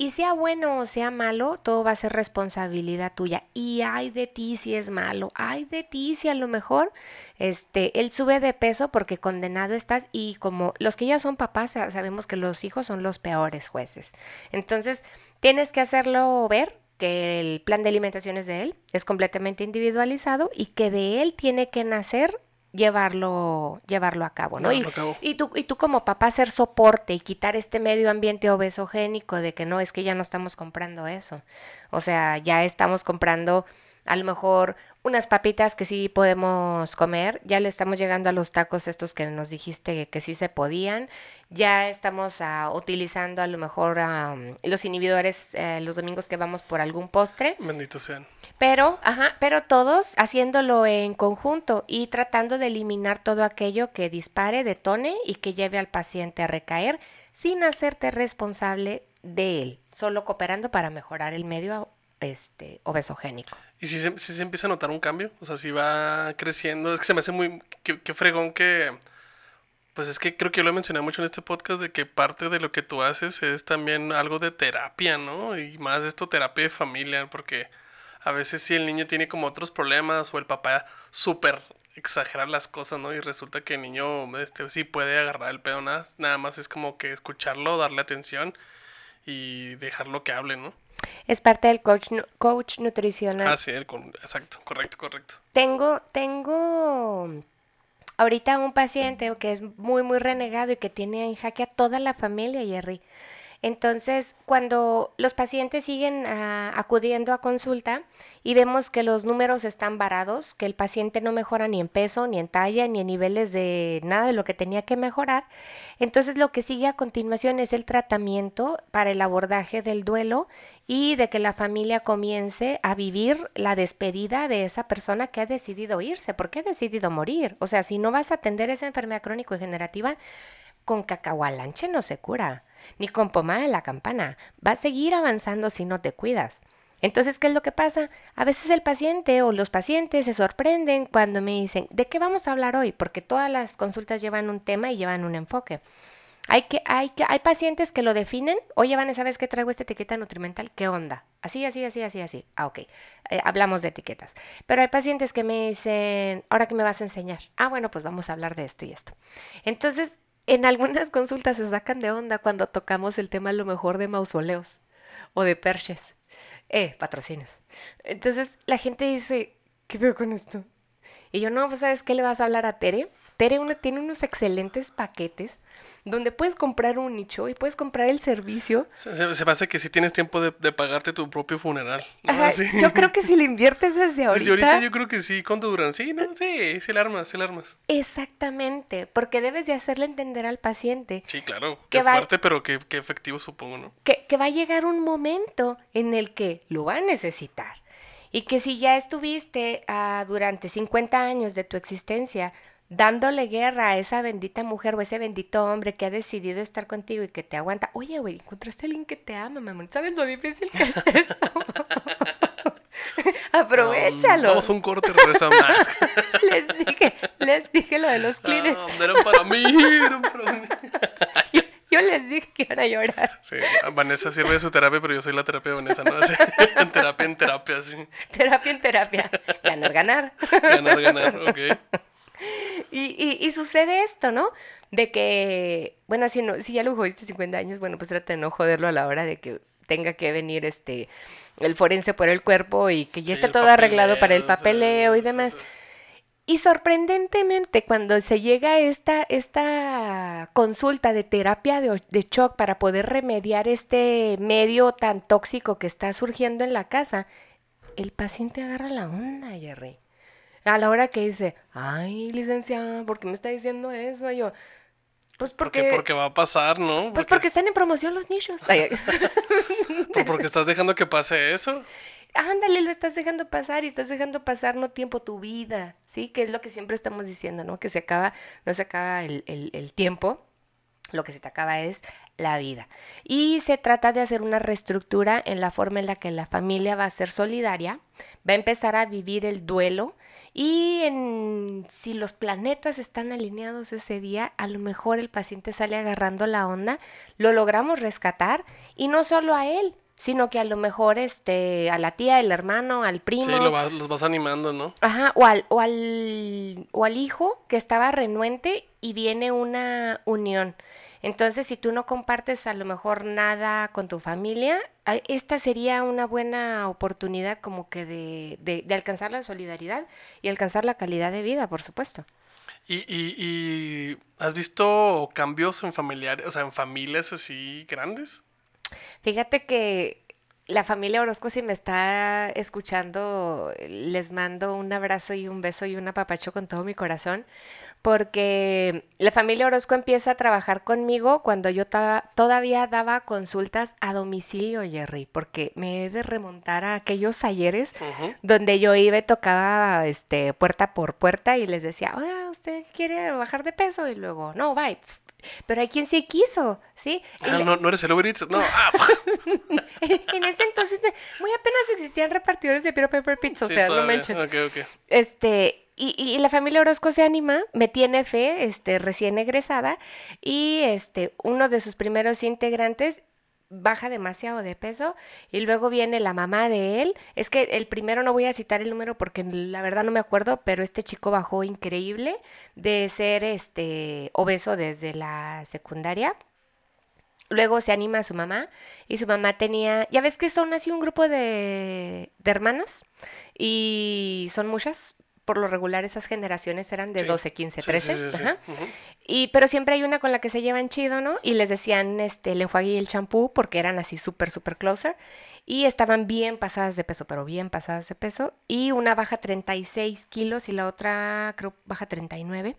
Y sea bueno o sea malo, todo va a ser responsabilidad tuya. Y ay de ti si es malo, ay de ti si a lo mejor él sube de peso porque condenado estás. Y como los que ya son papás sabemos que los hijos son los peores jueces. Entonces tienes que hacerlo ver que el plan de alimentación es de él, es completamente individualizado y que de él tiene que nacer llevarlo a cabo, ¿no? Y tú como papá ser soporte y quitar este medio ambiente obesogénico de que no, es que ya no estamos comprando eso. O sea, ya estamos comprando a lo mejor unas papitas que sí podemos comer. Ya le estamos llegando a los tacos estos que nos dijiste que sí se podían. Ya estamos utilizando a lo mejor los inhibidores los domingos que vamos por algún postre. Bendito sean. Pero todos haciéndolo en conjunto y tratando de eliminar todo aquello que dispare, detone y que lleve al paciente a recaer sin hacerte responsable de él, solo cooperando para mejorar el medio obesogénico. ¿Y si se empieza a notar un cambio? O sea, si va creciendo, es que se me hace muy... Qué fregón que... Pues es que creo que yo lo he mencionado mucho en este podcast de que parte de lo que tú haces es también algo de terapia, ¿no? Y más esto, terapia de familia, porque a veces si el niño tiene como otros problemas o el papá súper exagera las cosas, ¿no? Y resulta que el niño sí puede agarrar el pedo, nada más es como que escucharlo, darle atención y dejarlo que hable, ¿no? Es parte del coach nutricional. Ah, sí, exacto, correcto. Tengo ahorita un paciente que es muy, muy renegado y que tiene en jaque a toda la familia, Jerry. Entonces, cuando los pacientes siguen acudiendo a consulta y vemos que los números están varados, que el paciente no mejora ni en peso, ni en talla, ni en niveles de nada de lo que tenía que mejorar, entonces lo que sigue a continuación es el tratamiento para el abordaje del duelo y de que la familia comience a vivir la despedida de esa persona que ha decidido irse, porque ha decidido morir. O sea, si no vas a atender esa enfermedad crónico-degenerativa, con cacahualanche no se cura, ni con pomada de la campana. Va a seguir avanzando si no te cuidas. Entonces, ¿qué es lo que pasa? A veces el paciente o los pacientes se sorprenden cuando me dicen, ¿de qué vamos a hablar hoy? Porque todas las consultas llevan un tema y llevan un enfoque. Hay pacientes que lo definen, oye, Vanessa, ¿sabes qué traigo esta etiqueta nutrimental? ¿Qué onda? Así. Ah, ok. Hablamos de etiquetas. Pero hay pacientes que me dicen, ¿ahora qué me vas a enseñar? Ah, bueno, pues vamos a hablar de esto y esto. Entonces, en algunas consultas se sacan de onda cuando tocamos el tema a lo mejor de mausoleos o de perches, patrocinios. Entonces la gente dice, ¿qué veo con esto? Y yo, no, pues ¿sabes qué le vas a hablar a Tere? Tere tiene unos excelentes paquetes donde puedes comprar un nicho y puedes comprar el servicio. Se me hace que si tienes tiempo de pagarte tu propio funeral, ¿no? Ajá, sí. Yo creo que si le inviertes desde ahorita. Desde ahorita yo creo que sí. ¿Cuánto duran? Sí, ¿no? Sí, se la armas. Exactamente, porque debes de hacerle entender al paciente. Sí, claro, que fuerte, pero que efectivo, supongo, ¿no? Que va a llegar un momento en el que lo va a necesitar. Y que si ya estuviste durante 50 años de tu existencia dándole guerra a esa bendita mujer o ese bendito hombre que ha decidido estar contigo y que te aguanta. Oye, güey, encontraste a alguien que te ama, mamón. ¿Sabes lo difícil que es eso? Aprovechalo. Vamos a un corte y regresamos. Les dije lo de los Kleenex. No, eran para mí, Yo les dije que iban a llorar. Sí, Vanessa sirve de su terapia, pero yo soy la terapia de Vanessa, ¿no? Así, terapia, sí. Terapia. Ganar, ok. Y sucede esto, ¿no? De que, bueno, si ya lo jodiste 50 años, bueno, pues trata de no joderlo a la hora de que tenga que venir el forense por el cuerpo y que ya está todo arreglado para el papeleo y demás. Y sorprendentemente, cuando se llega a esta consulta de terapia de shock para poder remediar este medio tan tóxico que está surgiendo en la casa, el paciente agarra la onda, Jerry. A la hora que dice, ay, licenciada, ¿por qué me está diciendo eso? Y yo, pues porque va a pasar, ¿no? Pues porque están en promoción los nichos. ¿Pues porque estás dejando que pase eso? Ándale, lo estás dejando pasar y estás dejando pasar no tiempo, tu vida, ¿sí? Que es lo que siempre estamos diciendo, ¿no? Que no se acaba el tiempo, lo que se te acaba es la vida. Y se trata de hacer una reestructura en la forma en la que la familia va a ser solidaria, va a empezar a vivir el duelo. Y si los planetas están alineados ese día, a lo mejor el paciente sale agarrando la onda, lo logramos rescatar, y no solo a él, sino que a lo mejor a la tía, al hermano, al primo. Sí, los vas animando, ¿no? Ajá, o al hijo que estaba renuente y viene una unión. Entonces, si tú no compartes a lo mejor nada con tu familia, esta sería una buena oportunidad como que de alcanzar la solidaridad y alcanzar la calidad de vida, por supuesto. ¿Y has visto cambios en familiares, o sea, en familias así grandes? Fíjate que La familia Orozco, si me está escuchando, les mando un abrazo y un beso y un apapacho con todo mi corazón, porque la familia Orozco empieza a trabajar conmigo cuando yo todavía daba consultas a domicilio, Jerry, porque me he de remontar a aquellos ayeres donde yo iba y tocaba puerta por puerta y les decía, oiga, ¿usted quiere bajar de peso? Y luego, no, bye. Pero hay quien sí quiso, ¿sí? No eres el Uber Eats, no. En ese entonces, muy apenas existían repartidores de Piro Pepper Pizza, sí, o sea, todavía. No manches. Okay. Y la familia Orozco se anima, me tiene fe, recién egresada, y uno de sus primeros integrantes baja demasiado de peso, y luego viene la mamá de él. Es que el primero no voy a citar el número porque la verdad no me acuerdo, pero este chico bajó increíble de ser obeso desde la secundaria. Luego se anima a su mamá, y su mamá tenía, ya ves que son así un grupo de hermanas, y son muchas. Por lo regular esas generaciones eran de 12, 15, 13. Sí. Ajá. Pero siempre hay una con la que se llevan chido, ¿no? Y les decían el enjuague y el champú, porque eran así súper, súper closer. Y estaban bien pasadas de peso, pero bien pasadas de peso. Y una baja 36 kilos y la otra creo baja 39.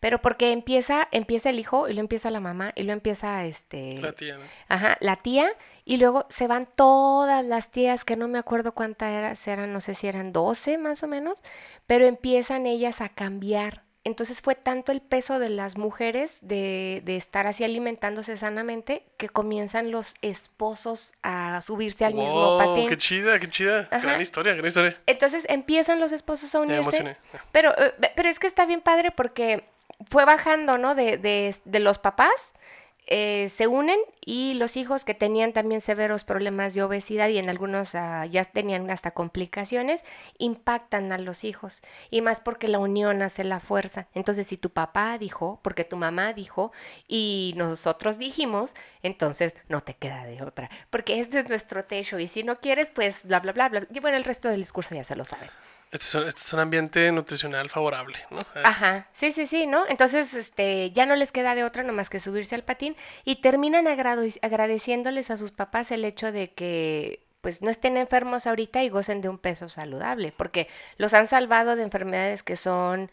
Pero porque empieza el hijo, y luego empieza la mamá, y luego empieza la tía, ¿no? Ajá, la tía, y luego se van todas las tías, que no me acuerdo cuántas eran, no sé si eran 12 más o menos, pero empiezan ellas a cambiar. Entonces fue tanto el peso de las mujeres de estar así alimentándose sanamente, que comienzan los esposos a subirse al mismo patín. ¡Qué chida! Ajá. Gran historia. Entonces empiezan los esposos a unirse. Me emocioné. Pero es que está bien padre porque fue bajando, ¿no? De los papás, se unen, y los hijos que tenían también severos problemas de obesidad, y en algunos ya tenían hasta complicaciones, impactan a los hijos, y más porque la unión hace la fuerza. Entonces, si tu papá dijo, porque tu mamá dijo, y nosotros dijimos, entonces no te queda de otra, porque este es nuestro techo, y si no quieres, pues bla, bla, bla, bla. Y bueno, el resto del discurso ya se lo saben. Este es un ambiente nutricional favorable, ¿no? Ajá, sí, ¿no? Entonces, ya no les queda de otra nomás que subirse al patín, y terminan agradeciéndoles a sus papás el hecho de que, pues, no estén enfermos ahorita y gocen de un peso saludable, porque los han salvado de enfermedades que son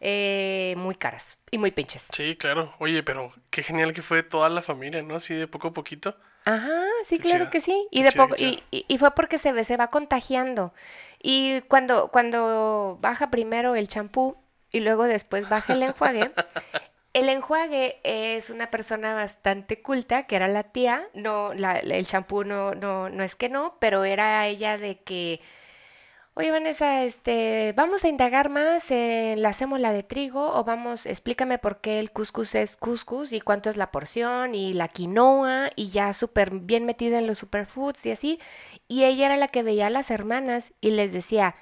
muy caras y muy pinches. Sí, claro. Oye, pero qué genial que fue toda la familia, ¿no? Así de poco a poquito. Ajá, sí, qué claro chido, que sí. Y de poco y fue porque se va contagiando. Y cuando baja primero el champú y luego después baja el enjuague. El enjuague es una persona bastante culta, que era la tía. No, el champú no es que no, pero era ella de que, oye, Vanessa, vamos a indagar más en la sémola de trigo, o explícame por qué el cuscús es cuscús, y cuánto es la porción, y la quinoa, y ya súper bien metida en los superfoods y así. Y ella era la que veía a las hermanas y les decía,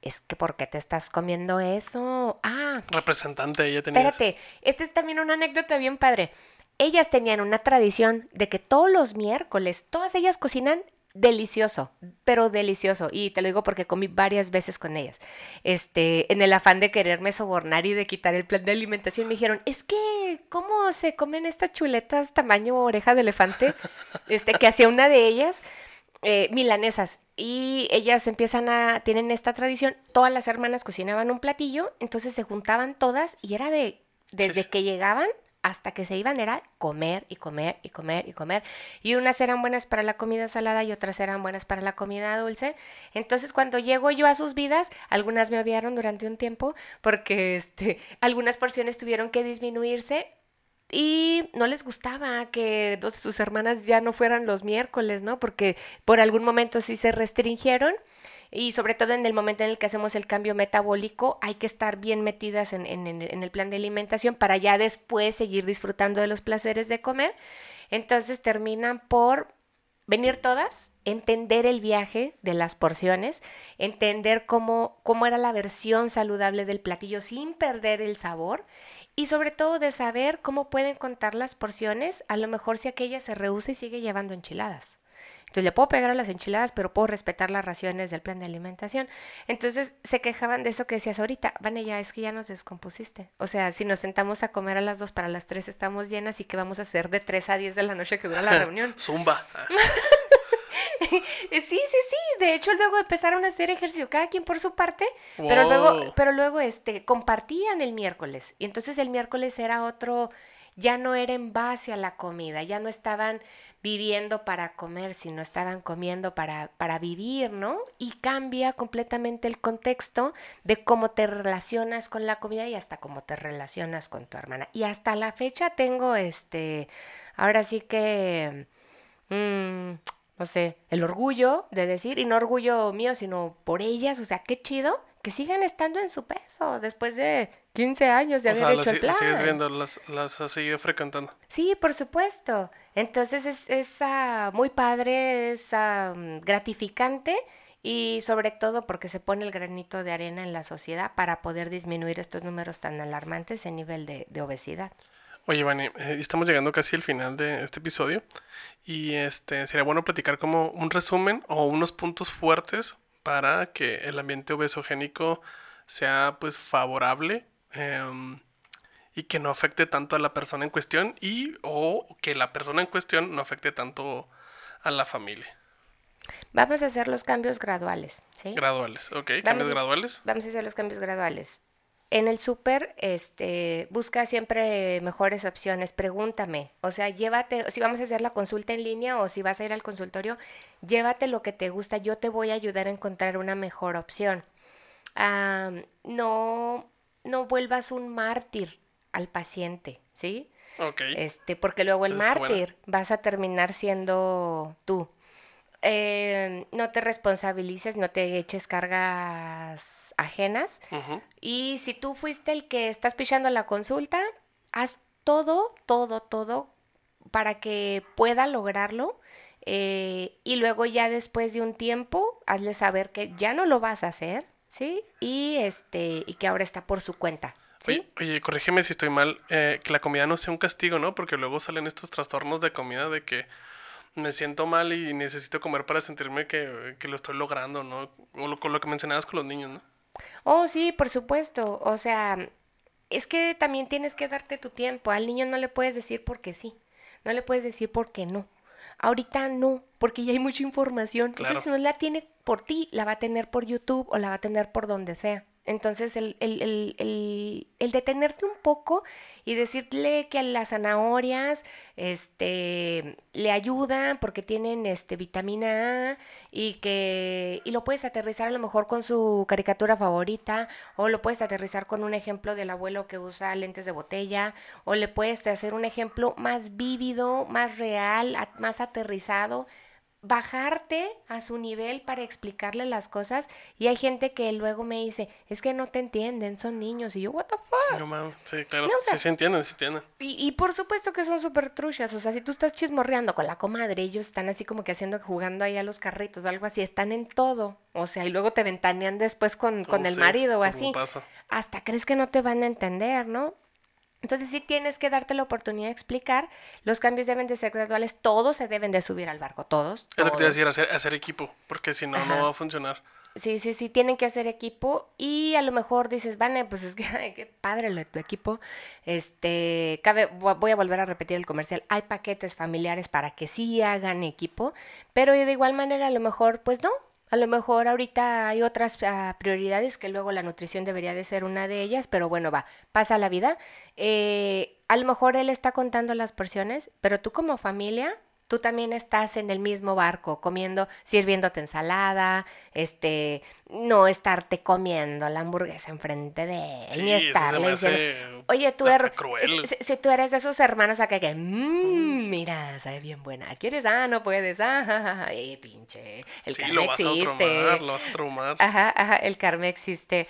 es que ¿por qué te estás comiendo eso? Ah, representante, ella tenía. Espérate, esta es también una anécdota bien padre. Ellas tenían una tradición de que todos los miércoles, todas ellas cocinan delicioso, pero delicioso, y te lo digo porque comí varias veces con ellas, en el afán de quererme sobornar y de quitar el plan de alimentación. Me dijeron, es que ¿cómo se comen estas chuletas tamaño oreja de elefante? Que hacía una de ellas, milanesas, y ellas tienen esta tradición. Todas las hermanas cocinaban un platillo, entonces se juntaban todas, y era desde que llegaban hasta que se iban, era comer y comer y comer y comer. Y unas eran buenas para la comida salada y otras eran buenas para la comida dulce. Entonces, cuando llego yo a sus vidas, algunas me odiaron durante un tiempo porque algunas porciones tuvieron que disminuirse y no les gustaba que dos de sus hermanas ya no fueran los miércoles, ¿no? Porque por algún momento sí se restringieron. Y sobre todo en el momento en el que hacemos el cambio metabólico, hay que estar bien metidas en el plan de alimentación para ya después seguir disfrutando de los placeres de comer. Entonces terminan por venir todas, entender el viaje de las porciones, entender cómo era la versión saludable del platillo sin perder el sabor, y sobre todo de saber cómo pueden contar las porciones, a lo mejor si aquella se rehúsa y sigue llevando enchiladas. Entonces, le puedo pegar a las enchiladas, pero puedo respetar las raciones del plan de alimentación. Entonces, se quejaban de eso que decías ahorita. Vane, ya es que ya nos descompusiste. O sea, si nos sentamos a comer a las 2, para las 3 estamos llenas, y que vamos a hacer de 3 a 10 de la noche que dura la reunión. Zumba. Sí. De hecho, luego empezaron a hacer ejercicio, cada quien por su parte, wow. pero luego compartían el miércoles. Y entonces el miércoles era otro, ya no era en base a la comida, ya no estaban viviendo para comer, sino estaban comiendo para vivir, ¿no? Y cambia completamente el contexto de cómo te relacionas con la comida y hasta cómo te relacionas con tu hermana. Y hasta la fecha tengo ahora sí que... no sé, el orgullo de decir, y no orgullo mío, sino por ellas, o sea, qué chido que sigan estando en su peso después de 15 años de haber hecho el plan. O sea, las sigues viendo, las has seguido frecuentando. Sí, por supuesto. Entonces es muy padre, es gratificante y sobre todo porque se pone el granito de arena en la sociedad para poder disminuir estos números tan alarmantes en nivel de obesidad. Oye, Vani, estamos llegando casi al final de este episodio y sería bueno platicar como un resumen o unos puntos fuertes para que el ambiente obesogénico sea pues favorable y que no afecte tanto a la persona en cuestión o que la persona en cuestión no afecte tanto a la familia. Vamos a hacer los cambios graduales, ¿sí? Graduales, ok, cambios graduales. Vamos a hacer los cambios graduales. En el súper, busca siempre mejores opciones, pregúntame, o sea, llévate, si vamos a hacer la consulta en línea o si vas a ir al consultorio, llévate lo que te gusta, yo te voy a ayudar a encontrar una mejor opción. No vuelvas un mártir al paciente, ¿sí? Ok. Porque luego el mártir vas a terminar siendo tú. No te responsabilices, no te eches cargas ajenas. Uh-huh. Y si tú fuiste el que estás pichando la consulta, haz todo para que pueda lograrlo. Y luego ya después de un tiempo, hazle saber que ya no lo vas a hacer, ¿sí? Y que ahora está por su cuenta. ¿Sí? Oye, corrígeme si estoy mal, que la comida no sea un castigo, ¿no? Porque luego salen estos trastornos de comida de que me siento mal y necesito comer para sentirme que lo estoy logrando, ¿no? O lo que mencionabas con los niños, ¿no? Oh, sí, por supuesto. O sea, es que también tienes que darte tu tiempo. Al niño no le puedes decir porque sí. No le puedes decir porque no. Ahorita no, porque ya hay mucha información. Claro. Entonces, no la tiene por ti, la va a tener por YouTube o la va a tener por donde sea. Entonces, el detenerte un poco y decirle que las zanahorias le ayudan porque tienen vitamina A y lo puedes aterrizar a lo mejor con su caricatura favorita o lo puedes aterrizar con un ejemplo del abuelo que usa lentes de botella o le puedes hacer un ejemplo más vívido, más real, más aterrizado. Bajarte a su nivel para explicarle las cosas y hay gente que luego me dice, es que no te entienden, son niños, y yo, what the fuck. No mames, sí, claro, no, o sea, sí entienden. Y por supuesto que son súper truchas, o sea, si tú estás chismorreando con la comadre, ellos están así como que jugando ahí a los carritos o algo así, están en todo, o sea, y luego te ventanean después con el marido o así, pasa. Hasta crees que no te van a entender, ¿no? Entonces sí tienes que darte la oportunidad de explicar, los cambios deben de ser graduales, todos se deben de subir al barco, todos. Es lo que te iba a decir, hacer equipo, porque si no, ajá, no va a funcionar. Sí, tienen que hacer equipo y a lo mejor dices, Vane, pues es que ay, qué padre lo de tu equipo, voy a volver a repetir el comercial, hay paquetes familiares para que sí hagan equipo, pero de igual manera a lo mejor pues no. A lo mejor ahorita hay otras prioridades que luego la nutrición debería de ser una de ellas, pero bueno, pasa la vida. A lo mejor él está contando las porciones, pero tú como familia, tú también estás en el mismo barco, comiendo, sirviéndote ensalada, no estarte comiendo la hamburguesa enfrente de él, sí, ni estarle diciendo, oye, tú eres cruel. Si tú eres de esos hermanos acá que, mira, sabe bien buena, ¿quieres? Ah, no puedes, ay, pinche, el sí, karma existe. Sí, lo vas a traumar. Ajá, el karma existe,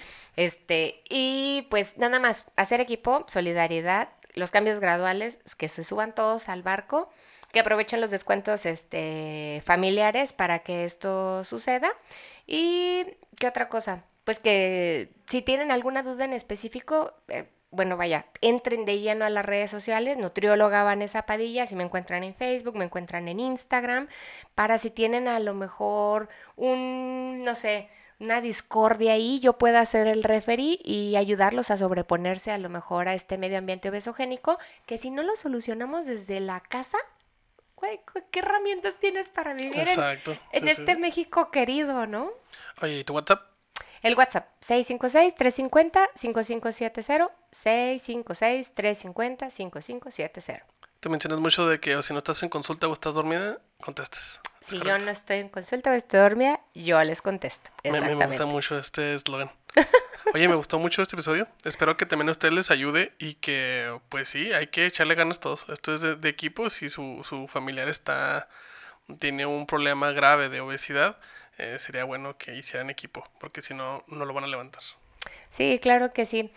y pues nada más, hacer equipo, solidaridad, los cambios graduales, que se suban todos al barco, que aprovechen los descuentos familiares para que esto suceda. ¿Y qué otra cosa? Pues que si tienen alguna duda en específico, entren de lleno a las redes sociales, nutrióloga Vanessa Padilla, si me encuentran en Facebook, me encuentran en Instagram, para si tienen a lo mejor una discordia ahí, yo pueda ser el referí y ayudarlos a sobreponerse a lo mejor a este medio ambiente obesogénico, que si no lo solucionamos desde la casa, ¿qué herramientas tienes para vivir en México querido, no? Oye, ¿y tu WhatsApp? El WhatsApp, 656-350-5570, 656-350-5570. Te mencionas mucho de que o si no estás en consulta o estás dormida, contestas. Si yo no estoy en consulta o estoy dormida, yo les contesto. Me gusta mucho este eslogan. Oye, me gustó mucho este episodio. Espero que también a ustedes les ayude y que, pues sí, hay que echarle ganas todos. Esto es de equipo. Si su familiar tiene un problema grave de obesidad, sería bueno que hicieran equipo, porque si no, no lo van a levantar. Sí, claro que sí.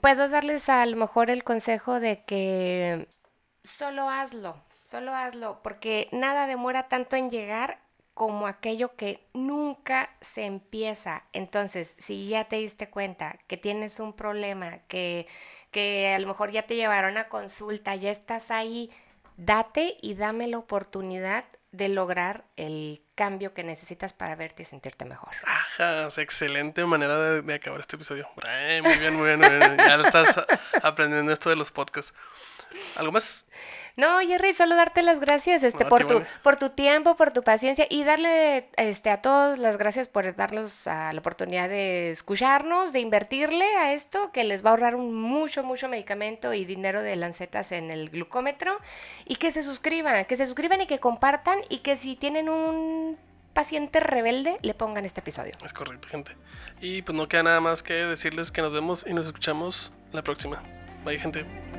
Puedo darles a lo mejor el consejo de que solo hazlo, porque nada demora tanto en llegar como aquello que nunca se empieza. Entonces, si ya te diste cuenta que tienes un problema, que a lo mejor ya te llevaron a consulta, ya estás ahí, date y dame la oportunidad de lograr el cambio que necesitas para verte y sentirte mejor. Ajá, excelente manera de acabar este episodio. Muy bien. Ya estás aprendiendo esto de los podcasts. ¿Algo más? No, Jerry, solo darte las gracias por tu tiempo, por tu paciencia y darle a todos las gracias por darnos la oportunidad de escucharnos, de invertirle a esto que les va a ahorrar mucho medicamento y dinero de lancetas en el glucómetro, y que se suscriban y que compartan, y que si tienen un paciente rebelde le pongan este episodio. Es correcto, gente. Y pues no queda nada más que decirles que nos vemos y nos escuchamos la próxima. Bye, gente.